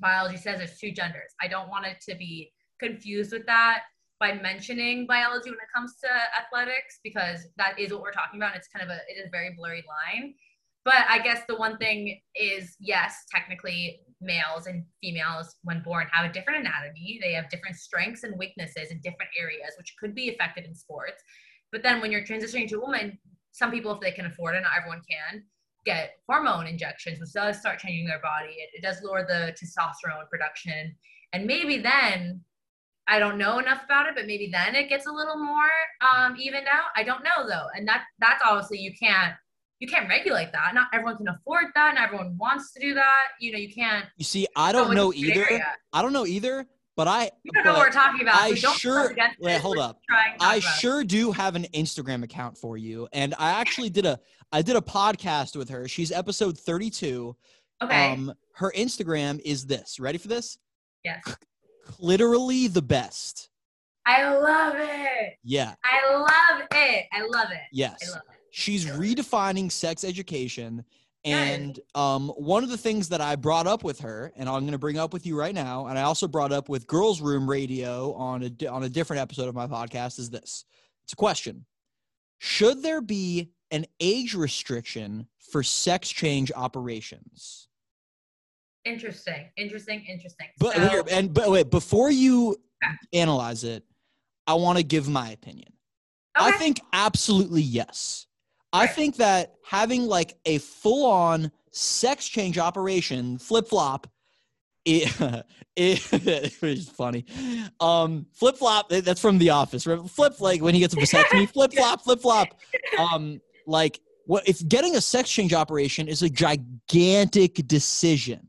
biology says there's two genders. I don't want it to be confused with that by mentioning biology when it comes to athletics, because that is what we're talking about. And it's kind of it is a very blurry line. But I guess the one thing is, yes, technically males and females when born have a different anatomy. They have different strengths and weaknesses in different areas, which could be affected in sports. But then when you're transitioning to a woman, some people, if they can afford it, not everyone can, get hormone injections, which does start changing their body. It does lower the testosterone production. And maybe then, I don't know enough about it, but maybe then it gets a little more evened out. I don't know though. And that's obviously you can't regulate that. Not everyone can afford that. Not everyone wants to do that. You know, you can't. You see, I don't know either. But I don't know what we're talking about. I sure do have an Instagram account for you. And I actually did a podcast with her. She's episode 32. Okay. Her Instagram is this. Ready for this? Yes. Literally the best. I love it. Yeah. I love it. I love it. Yes. I love it. She's redefining sex education. And one of the things that I brought up with her, and I'm going to bring up with you right now, and I also brought up with Girls Room Radio on a different episode of my podcast, is this. It's a question. Should there be an age restriction for sex change operations? Interesting. But wait, before you analyze it, I want to give my opinion. Okay. I think absolutely yes. I think that having like a full-on sex change operation, flip-flop, it was funny. Flip-flop, that's from The Office. Right? Flip, like when he gets a vasectomy, flip-flop, flip-flop. Like what if getting a sex change operation is a gigantic decision.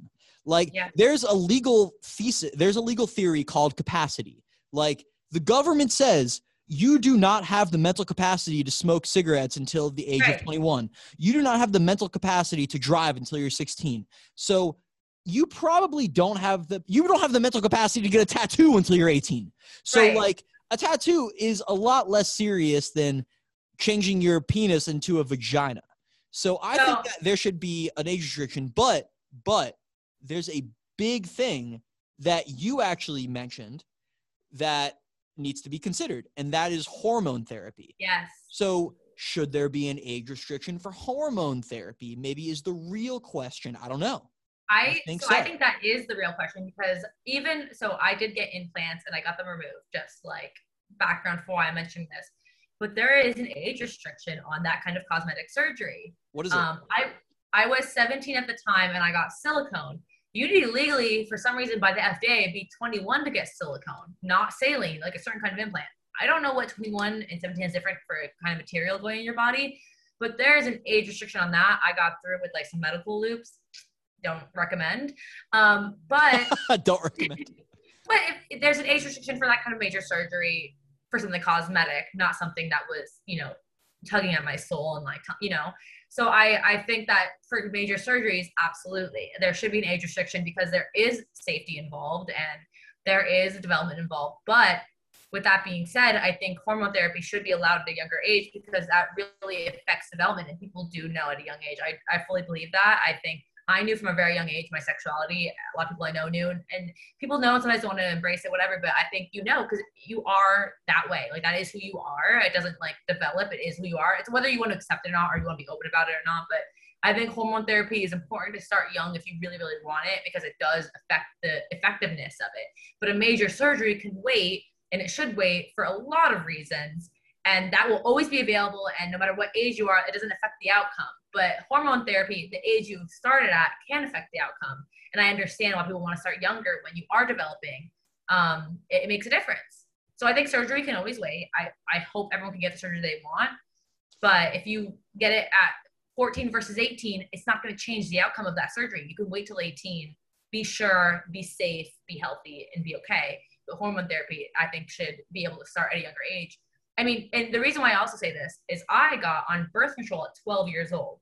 Like there's a legal thesis, there's a legal theory called capacity. Like the government says, you do not have the mental capacity to smoke cigarettes until the age of 21. You do not have the mental capacity to drive until you're 16. So you probably don't have the mental capacity to get a tattoo until you're 18. So like a tattoo is a lot less serious than changing your penis into a vagina. So I think that there should be an age restriction, but there's a big thing that you actually mentioned that needs to be considered, and that is hormone therapy. Yes. So should there be an age restriction for hormone therapy? Maybe is the real question. I don't know. I think that is the real question, because even so, I did get implants and I got them removed, just like background for why I mentioned this. But there is an age restriction on that kind of cosmetic surgery. What is it? I was 17 at the time and I got silicone. You need to legally, for some reason, by the FDA, be 21 to get silicone, not saline, like a certain kind of implant. I don't know what 21 and 17 is different for kind of material going in your body, but there is an age restriction on that. I got through it with like some medical loops. Don't recommend. Don't recommend. But if there's an age restriction for that kind of major surgery, for something cosmetic, not something that was, you know, tugging at my soul and like, you know. So I think that for major surgeries, absolutely, there should be an age restriction because there is safety involved and there is development involved. But with that being said, I think hormone therapy should be allowed at a younger age because that really affects development, and people do know at a young age. I fully believe that. I think I knew from a very young age my sexuality. A lot of people I know knew, and people know and sometimes don't want to embrace it, whatever, but I think you know because you are that way. Like, that is who you are. It doesn't, like, develop. It is who you are. It's whether you want to accept it or not, or you want to be open about it or not, but I think hormone therapy is important to start young if you really, really want it because it does affect the effectiveness of it. But a major surgery can wait, and it should wait for a lot of reasons, and that will always be available, and no matter what age you are, it doesn't affect the outcome. But hormone therapy, the age you started at, can affect the outcome, and I understand why people want to start younger when you are developing. It makes a difference. So I think surgery can always wait. I hope everyone can get the surgery they want, but if you get it at 14 versus 18, it's not going to change the outcome of that surgery. You can wait till 18, be sure, be safe, be healthy, and be okay. But hormone therapy, I think, should be able to start at a younger age. I mean, and the reason why I also say this is I got on birth control at 12 years old.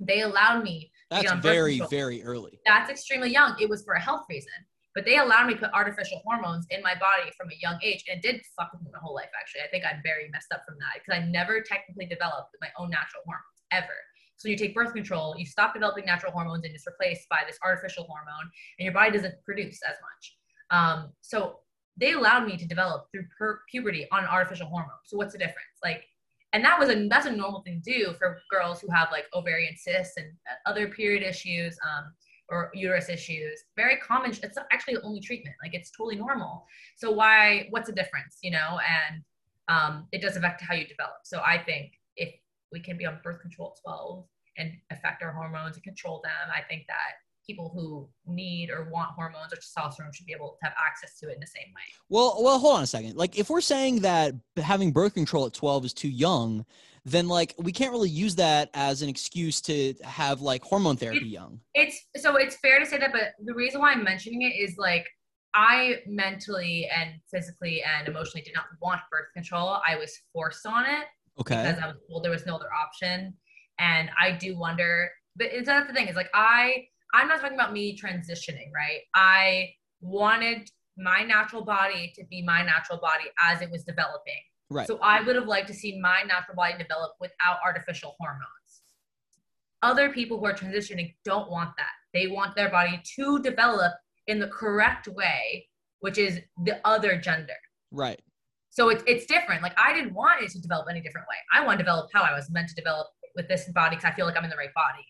They allowed me to get on birth control. That's very, very early. That's extremely young. It was for a health reason. But they allowed me to put artificial hormones in my body from a young age. And it did fuck with me my whole life, actually. I think I'm very messed up from that because I never technically developed my own natural hormones, ever. So you take birth control, you stop developing natural hormones, and it's replaced by this artificial hormone, and your body doesn't produce as much. So they allowed me to develop through puberty on artificial hormone. So what's the difference? Like, and that was that's a normal thing to do for girls who have like ovarian cysts and other period issues, or uterus issues. Very common. It's actually the only treatment. Like, it's totally normal. So why, what's the difference, you know? And, it does affect how you develop. So I think if we can be on birth control at 12 and affect our hormones and control them, I think that people who need or want hormones or testosterone should be able to have access to it in the same way. Well, hold on a second. Like, if we're saying that having birth control at 12 is too young, then like we can't really use that as an excuse to have like hormone therapy young. It's fair to say that, but the reason why I'm mentioning it is like I mentally and physically and emotionally did not want birth control. I was forced on it. Okay. Because I was told there was no other option, and I do wonder. But that's the thing. Is like I'm not talking about me transitioning, right? I wanted my natural body to be my natural body as it was developing. Right. So I would have liked to see my natural body develop without artificial hormones. Other people who are transitioning don't want that. They want their body to develop in the correct way, which is the other gender. Right. So it's different. Like, I didn't want it to develop any different way. I want to develop how I was meant to develop with this body because I feel like I'm in the right body.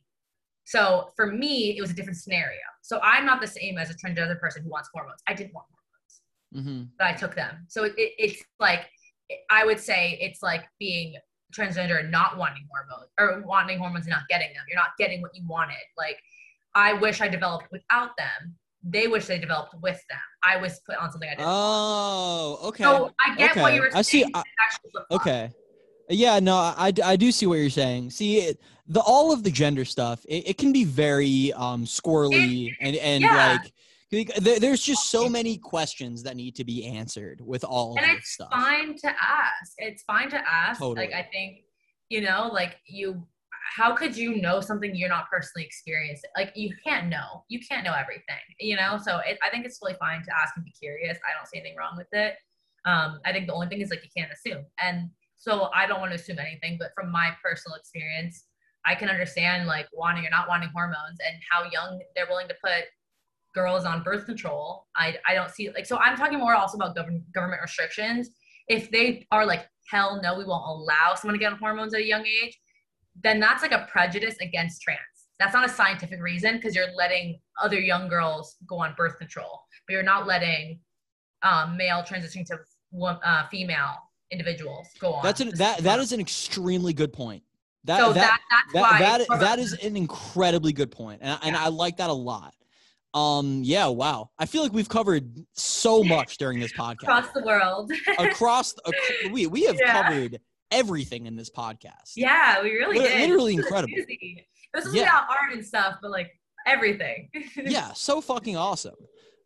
So for me, it was a different scenario. So I'm not the same as a transgender person who wants hormones. I didn't want hormones, but I took them. So it's like, I would say it's like being transgender and not wanting hormones, or wanting hormones and not getting them. You're not getting what you wanted. Like, I wish I developed without them. They wish they developed with them. I was put on something I didn't want. Oh, okay. So I get what you were saying. I see. Okay. Yeah, no, I do see what you're saying. See, all of the gender stuff, it can be very squirrely and yeah. Like there's just so many questions that need to be answered with all of this stuff. And it's fine to ask. It's fine to ask. Totally. Like, I think, you know, like how could you know something you're not personally experiencing? Like, you can't know. You can't know everything, you know? So I think it's really fine to ask and be curious. I don't see anything wrong with it. I think the only thing is like you can't assume. And so I don't want to assume anything, but from my personal experience, I can understand like wanting or not wanting hormones and how young they're willing to put girls on birth control. I don't see like, so I'm talking more also about government restrictions. If they are like, hell no, we won't allow someone to get on hormones at a young age, then that's like a prejudice against trans. That's not a scientific reason because you're letting other young girls go on birth control, but you're not letting male transitioning to female individuals go on. That is an extremely good point. That is an incredibly good point. And I like that a lot. Yeah. Wow. I feel like we've covered so much during this podcast. Across the world. We have covered everything in this podcast. Yeah, we really did. Literally incredible. This is about art and stuff, but like everything. Yeah. So fucking awesome.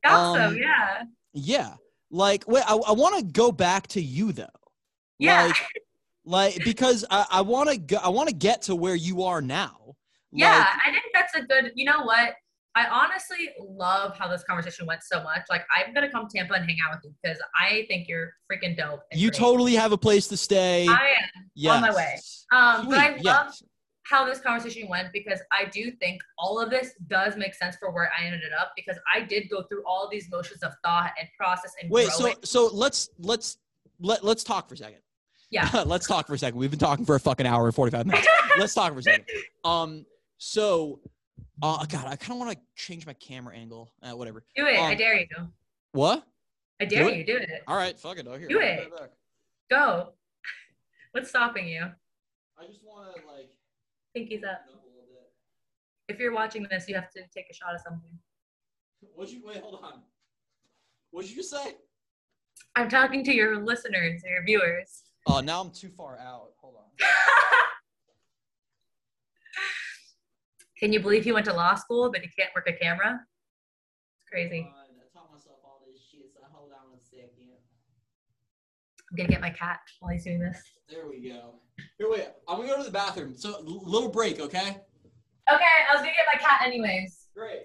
Awesome. Yeah. Yeah. Like, wait, I want to go back to you though. Yeah. Like because I want to go, I want to get to where you are now. Yeah. Like, I think that's a good, you know what? I honestly love how this conversation went so much. Like, I'm going to come to Tampa and hang out with you because I think you're freaking dope. And you totally have a place to stay. I am on my way. But I love how this conversation went because I do think all of this does make sense for where I ended up because I did go through all these motions of thought and process and growing. So let's talk for a second. Yeah. Let's talk for a second. We've been talking for a fucking hour and 45 minutes. Let's talk for a second. God, I kind of want to change my camera angle. Whatever. Do it. I dare you. What? I dare you. Do it. All right. Fuck it. Here, do it. Go. What's stopping you? I just want to, like... Pinkies up. If you're watching this, you have to take a shot of something. Wait, hold on. What'd you say? I'm talking to your listeners or your viewers. Oh, now I'm too far out. Hold on. Can you believe he went to law school, but he can't work a camera? It's crazy. I taught myself all this shit, so hold on a second. I'm going to get my cat while he's doing this. There we go. Here, wait. I'm going to go to the bathroom. So, little break, okay? Okay, I was going to get my cat anyways. Great.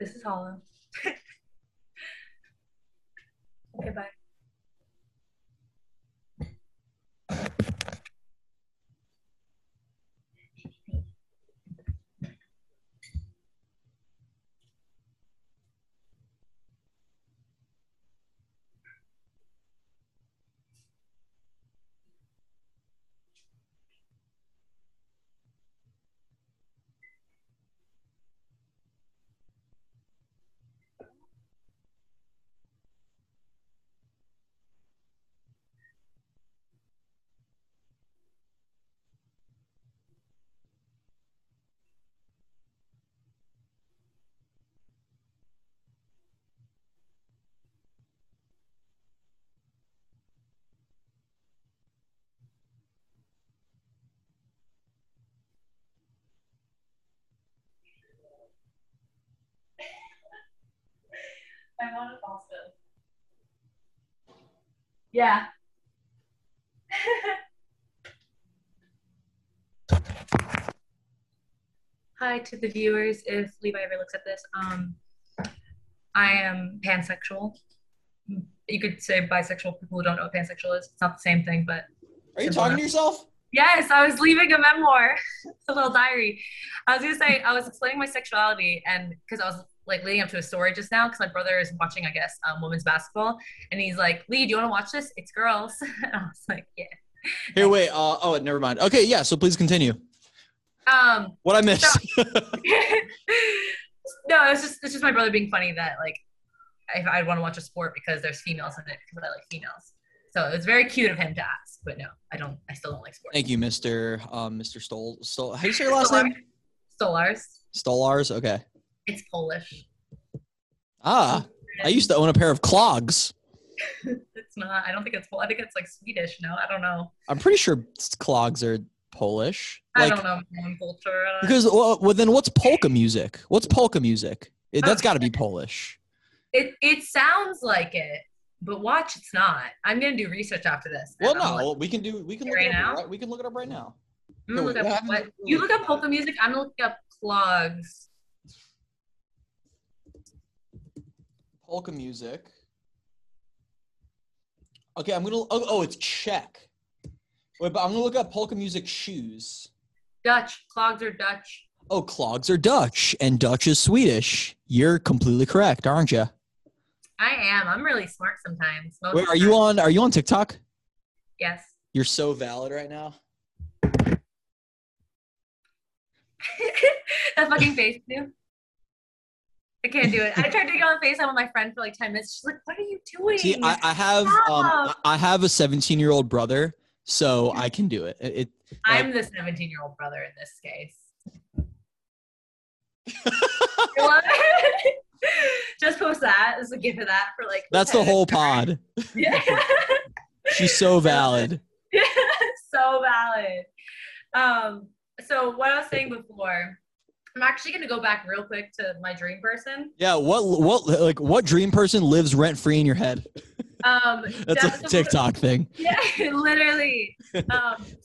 This is hollow. Okay, bye. I want to fall still. Yeah. Hi to the viewers, if Levi ever looks at this. I am pansexual. You could say bisexual, people who don't know what pansexual is. It's not the same thing, but... Are you talking to yourself? Yes, I was leaving a memoir. It's a little diary. I was going to say, I was explaining my sexuality and because I was... like leading up to a story just now because my brother is watching, I guess, women's basketball, and he's like, "Lee, do you want to watch this? It's girls." And I was like, "Yeah." Here, wait. Oh, never mind. Okay, yeah. So please continue. What I missed? So, no, it's just my brother being funny that like I want to watch a sport because there's females in it because I like females. So it was very cute of him to ask, but no, I don't. I still don't like sports. Thank you, Mr. Stolarz. How do you say your last name? Stolarz. Stolarz. Okay. It's Polish. Ah, I used to own a pair of clogs. It's not. I don't think it's Polish. I think it's like Swedish. No, I don't know. I'm pretty sure clogs are Polish. Like, I don't know. Culture. Because well, then what's polka music? What's polka music? That's got to be Polish. It sounds like it, but watch, it's not. I'm gonna do research after this. Well, no, like, we can look right it up now. Right? We can look it up right now. No, look up what? You look up polka music. I'm gonna look up clogs. Polka music. Okay, I'm gonna. Oh, it's Czech. Wait, but I'm gonna look up polka music shoes. Dutch. Clogs are Dutch. Oh, clogs are Dutch, and Dutch is Swedish. You're completely correct, aren't you? I am. I'm really smart sometimes. Wait, are you on? Are you on TikTok? Yes. You're so valid right now. That fucking face, dude. I can't do it. I tried to get on FaceTime with my friend for like 10 minutes. She's like, "What are you doing?" See, I have a 17-year-old brother, so I can do it. I'm the 17-year-old brother in this case. Just post that as a gift of that for like. That's the whole pod. Yeah. She's so valid. Yeah, so valid. So what I was saying before, I'm actually going to go back real quick to my dream person. Yeah. What dream person lives rent free in your head? That's a TikTok thing. Yeah, literally.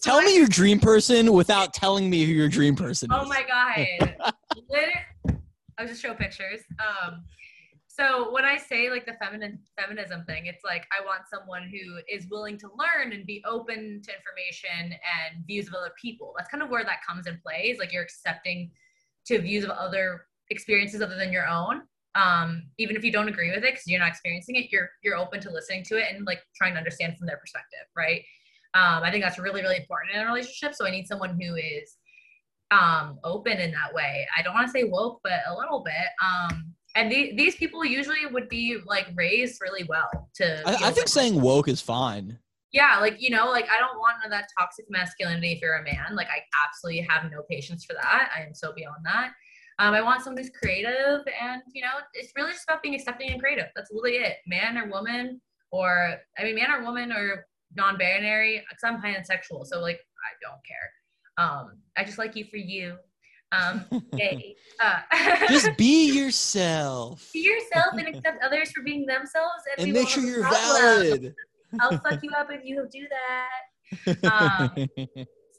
Tell me your dream person without telling me who your dream person is. Oh my God. I'll just show pictures. So when I say like the feminism thing, it's like I want someone who is willing to learn and be open to information and views of other people. That's kind of where that comes in play, is like you're accepting to views of other experiences other than your own. Even if you don't agree with it because you're not experiencing it, you're open to listening to it and like trying to understand from their perspective, right? I think that's really, really important in a relationship. So I need someone who is open in that way. I don't want to say woke, but a little bit. And these people usually would be like raised really well to. I think saying woke is fine. Yeah. Like, you know, like I don't want that toxic masculinity if you're a man. Like I absolutely have no patience for that. I am so beyond that. I want someone who's creative and, you know, it's really just about being accepting and creative. That's really it. Man or woman or non-binary, because I'm pansexual. So like, I don't care. I just like you for you. Just be yourself. Be yourself and accept others for being themselves, and make sure you're valid. I'll fuck you up if you do that.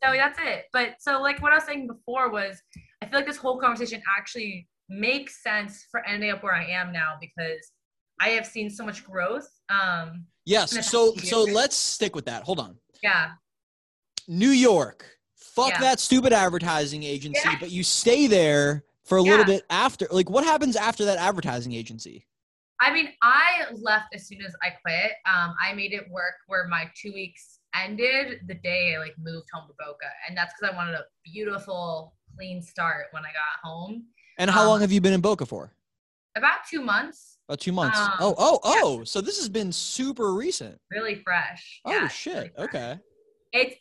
So that's it. But so like what I was saying before was, I feel like this whole conversation actually makes sense for ending up where I am now because I have seen so much growth. Yes. So let's stick with that. Hold on. Yeah. New York. Fuck that stupid advertising agency, but you stay there for a little bit after. Like, what happens after that advertising agency? I mean, I left as soon as I quit. I made it work where my 2 weeks ended the day I, like, moved home to Boca. And that's because I wanted a beautiful, clean start when I got home. And how long have you been in Boca for? About 2 months. About 2 months. So this has been super recent. Really fresh. Oh, yeah, shit. Really fresh. Okay. It's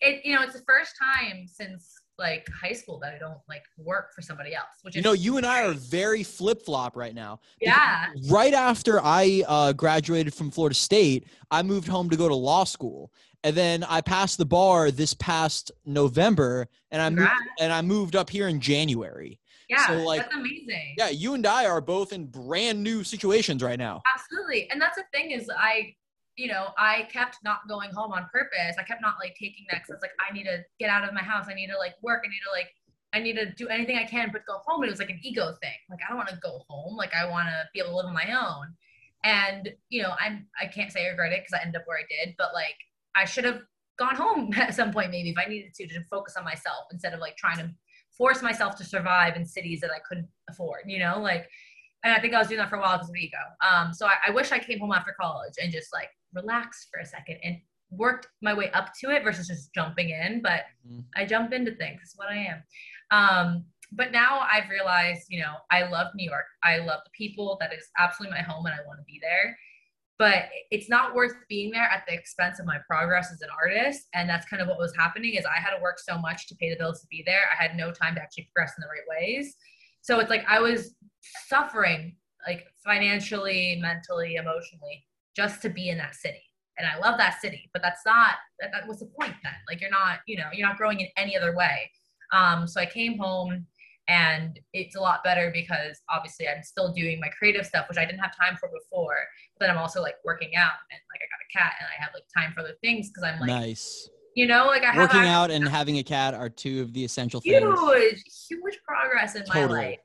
the first time since like high school that I don't like work for somebody else, which is, you know, you and I are very flip-flop right now. Yeah. Right after I graduated from Florida State, I moved home to go to law school. And then I passed the bar this past November and I moved up here in January. Yeah, so like, that's amazing. Yeah, you and I are both in brand new situations right now. Absolutely. And that's the thing is I kept not going home on purpose. I kept not like taking that because it's like, I need to get out of my house. I need to like work. I need to do anything I can, but go home. And it was like an ego thing. Like, I don't want to go home. Like, I want to be able to live on my own. And, you know, I can't say I regret it because I ended up where I did, but like, I should have gone home at some point, maybe if I needed to focus on myself instead of like trying to force myself to survive in cities that I couldn't afford, you know, like, and I think I was doing that for a while because of ego. So I wish I came home after college and just like relaxed for a second and worked my way up to it versus just jumping in. But I jump into things. That's what I am. But now I've realized, you know, I love New York. I love the people. That is absolutely my home and I want to be there. But it's not worth being there at the expense of my progress as an artist. And that's kind of what was happening is I had to work so much to pay the bills to be there. I had no time to actually progress in the right ways. So it's like I was suffering like financially, mentally, emotionally, just to be in that city. And I love that city, but that's not, that was the point then. Like you're not growing in any other way. So I came home and it's a lot better because obviously I'm still doing my creative stuff, which I didn't have time for before, but then I'm also like working out and like I got a cat and I have like time for other things. Cause I'm like, nice. You know, like I have working out and having a cat are two of the essential things. Huge progress in my life.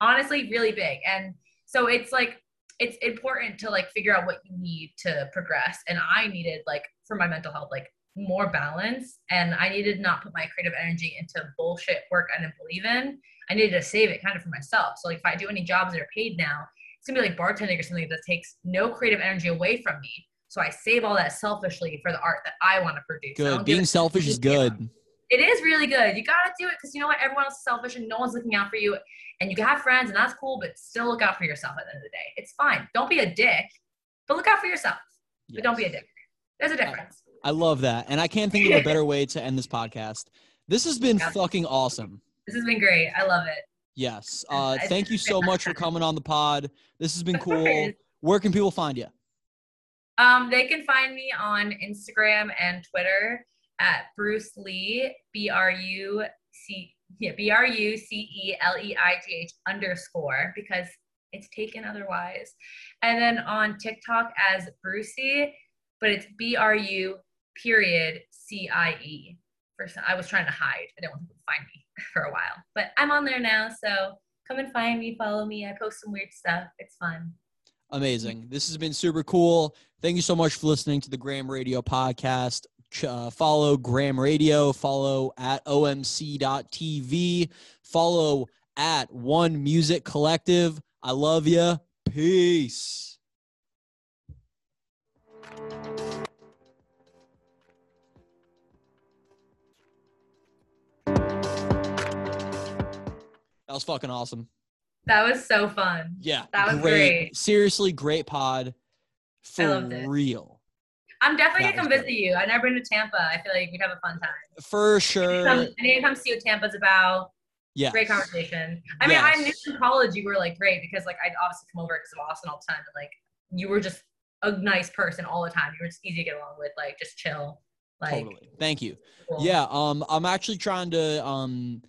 Honestly, really big. And so it's like, it's important to like figure out what you need to progress. And I needed like for my mental health, like more balance. And I needed not put my creative energy into bullshit work I didn't believe in. I needed to save it kind of for myself. So like if I do any jobs that are paid now, it's gonna be like bartending or something that takes no creative energy away from me. So I save all that selfishly for the art that I want to produce. Good. Being selfish is good. It is really good. You got to do it because you know what? Everyone else is selfish and no one's looking out for you. And you can have friends and that's cool, but still look out for yourself at the end of the day. It's fine. Don't be a dick, but look out for yourself. Yes. But don't be a dick. There's a difference. I love that. And I can't think of a better way to end this podcast. This has been fucking awesome. This has been great. I love it. Yes. Thank you so much for coming on the pod. This has been cool. Where can people find you? They can find me on Instagram and Twitter at Bruce Lee, BRUCELEIGH_ because it's taken otherwise. And then on TikTok as Brucey, but it's BRU.CIE. I was trying to hide. I didn't want people to find me for a while, but I'm on there now. So come and find me, follow me. I post some weird stuff. It's fun. Amazing. This has been super cool. Thank you so much for listening to the Graham Radio podcast. Follow Graham Radio, follow at OMC.TV, follow at One Music Collective. I love you. Peace. That was fucking awesome. That was so fun. Yeah. That was great. Seriously, great pod. For I loved it. Real. I'm definitely going to come visit you. I've never been to Tampa. I feel like we'd have a fun time. For sure. I need to come see what Tampa's about. Yeah. Great conversation. I mean, I knew in college you were like great because like I'd obviously come over because of Austin all the time. But like you were just a nice person all the time. You were just easy to get along with. Like just chill. Like, totally. Thank you. Cool. Yeah. I'm actually trying to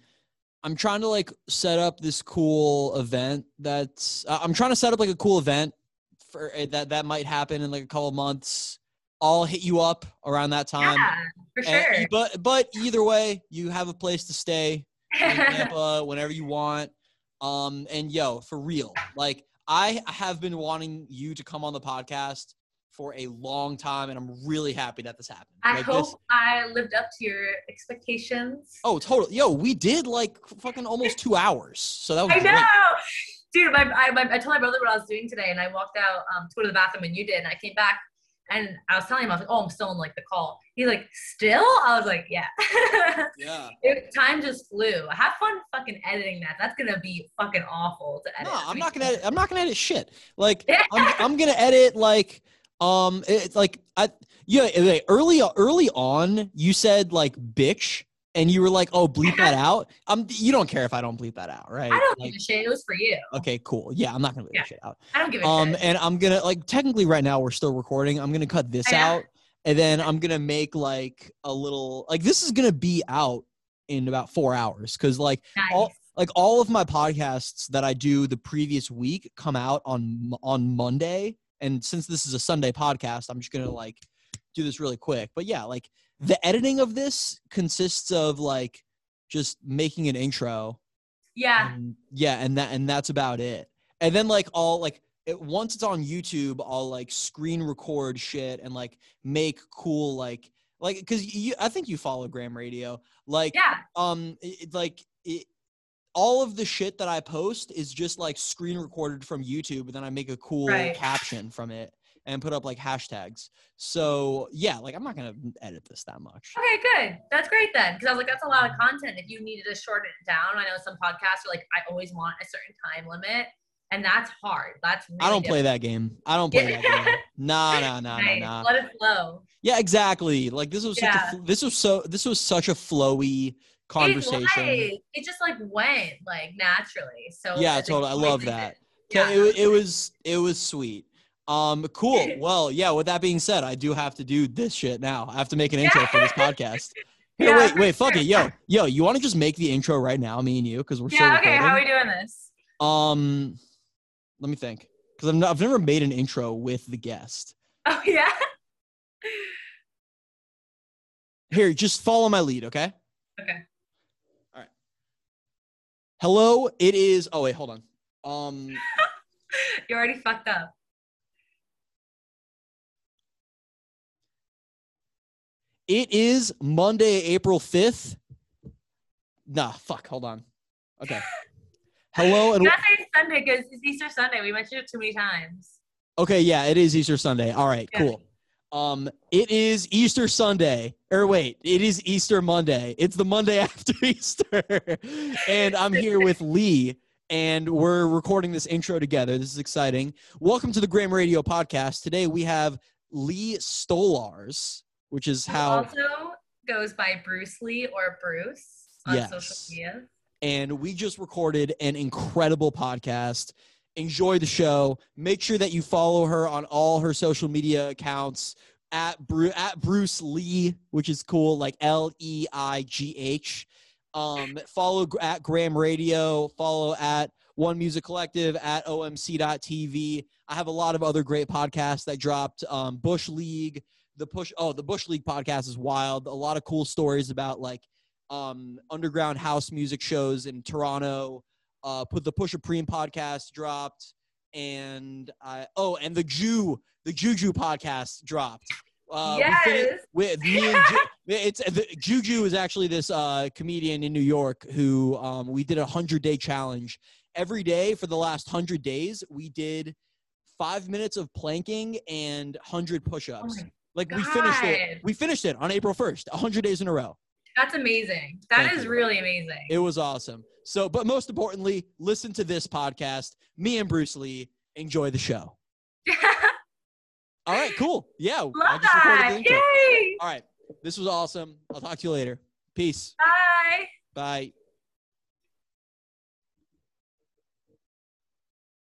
like set up this cool event that's I'm trying to set up like a cool event for that might happen in like a couple of months. I'll hit you up around that time. Yeah, for sure. But either way, you have a place to stay in Tampa whenever you want. And yo, for real, like I have been wanting you to come on the podcast for a long time, and I'm really happy that this happened. I hope I lived up to your expectations. Oh, totally. Yo, we did like fucking almost 2 hours. So that was great. I know. Dude, I told my brother what I was doing today, and I walked out to go to the bathroom when you did, and I came back, and I was telling him, I was like, oh, I'm still in like the call. He's like, still? I was like, yeah. Yeah. Time just flew. Have fun fucking editing that. That's going to be fucking awful to edit. No, I'm not going to edit. I'm not going to edit shit. Like, I'm going to edit like – it's like early on you said like bitch and you were like, oh, bleep that out. You don't care if I don't bleep that out, right? I don't give a shit. It was for you. Okay, cool. Yeah, I'm not gonna bleep that shit out. I don't give a shit. And I'm gonna like technically right now we're still recording. I'm gonna cut this out and then I'm gonna make like a little like this is gonna be out in about 4 hours because like all of my podcasts that I do the previous week come out on Monday. And since this is a Sunday podcast, I'm just going to like do this really quick. But yeah, like the editing of this consists of like just making an intro. Yeah. And that's about it. And then like I'll like once it's on YouTube, I'll like screen record shit and like make cool like cuz I think you follow Graham Radio. Like all of the shit that I post is just like screen recorded from YouTube, and then I make a cool caption from it and put up like hashtags. So yeah, like I'm not gonna edit this that much. Okay, good. That's great then, because I was like, that's a lot of content. If you needed to shorten it down, I know some podcasts are like, I always want a certain time limit, and that's hard. That's really I don't play that game. I don't play that game. Nah. Let it flow. Yeah, exactly. Like this was this was such a flowy conversation. It just like went like naturally. So yeah, totally. I love that. Yeah. It was sweet. Cool. Well, yeah. With that being said, I do have to do this shit now. I have to make an intro for this podcast. Here, wait. Fuck it, yo. You want to just make the intro right now, me and you, because we're still recording. Okay. How are we doing this? Let me think, because I've never made an intro with the guest. Oh yeah. Here, just follow my lead, okay? Okay. Hello, it is. Oh, wait, hold on. You're already fucked up. It is Monday, April 5th. Nah, fuck, hold on. Okay. Hello. And that's Sunday because it's Easter Sunday. We mentioned it too many times. Okay, yeah, it is Easter Sunday. All right, cool. It is Easter Sunday, or wait, it is Easter Monday. It's the Monday after Easter, and I'm here with Lee, and we're recording this intro together. This is exciting. Welcome to the Graham Radio podcast. Today we have Lee Stolarz, which is how... He also goes by Bruce Lee or Bruce on social media. and we just recorded an incredible podcast. Enjoy the show. Make sure that you follow her on all her social media accounts at Bruce Lee, which is cool, like Leigh. Follow at Graham Radio. Follow at One Music Collective, at OMC.TV. I have a lot of other great podcasts that dropped. Bush League, the Bush League podcast is wild. A lot of cool stories about like underground house music shows in Toronto. Put the Pusha Preme podcast dropped, and and the Juju podcast dropped. Yes. With me and Juju is actually this comedian in New York who we did a 100-day challenge. Every day for the last 100 days, we did 5 minutes of planking and 100 push-ups. Oh like God. We finished it on April 1st, 100 days in a row. That's amazing. That is really amazing. It was awesome. So, but most importantly, listen to this podcast. Me and Bruce Lee, enjoy the show. All right, cool. Yeah. Love I just recorded the intro. Yay. All right. This was awesome. I'll talk to you later. Peace. Bye. Bye.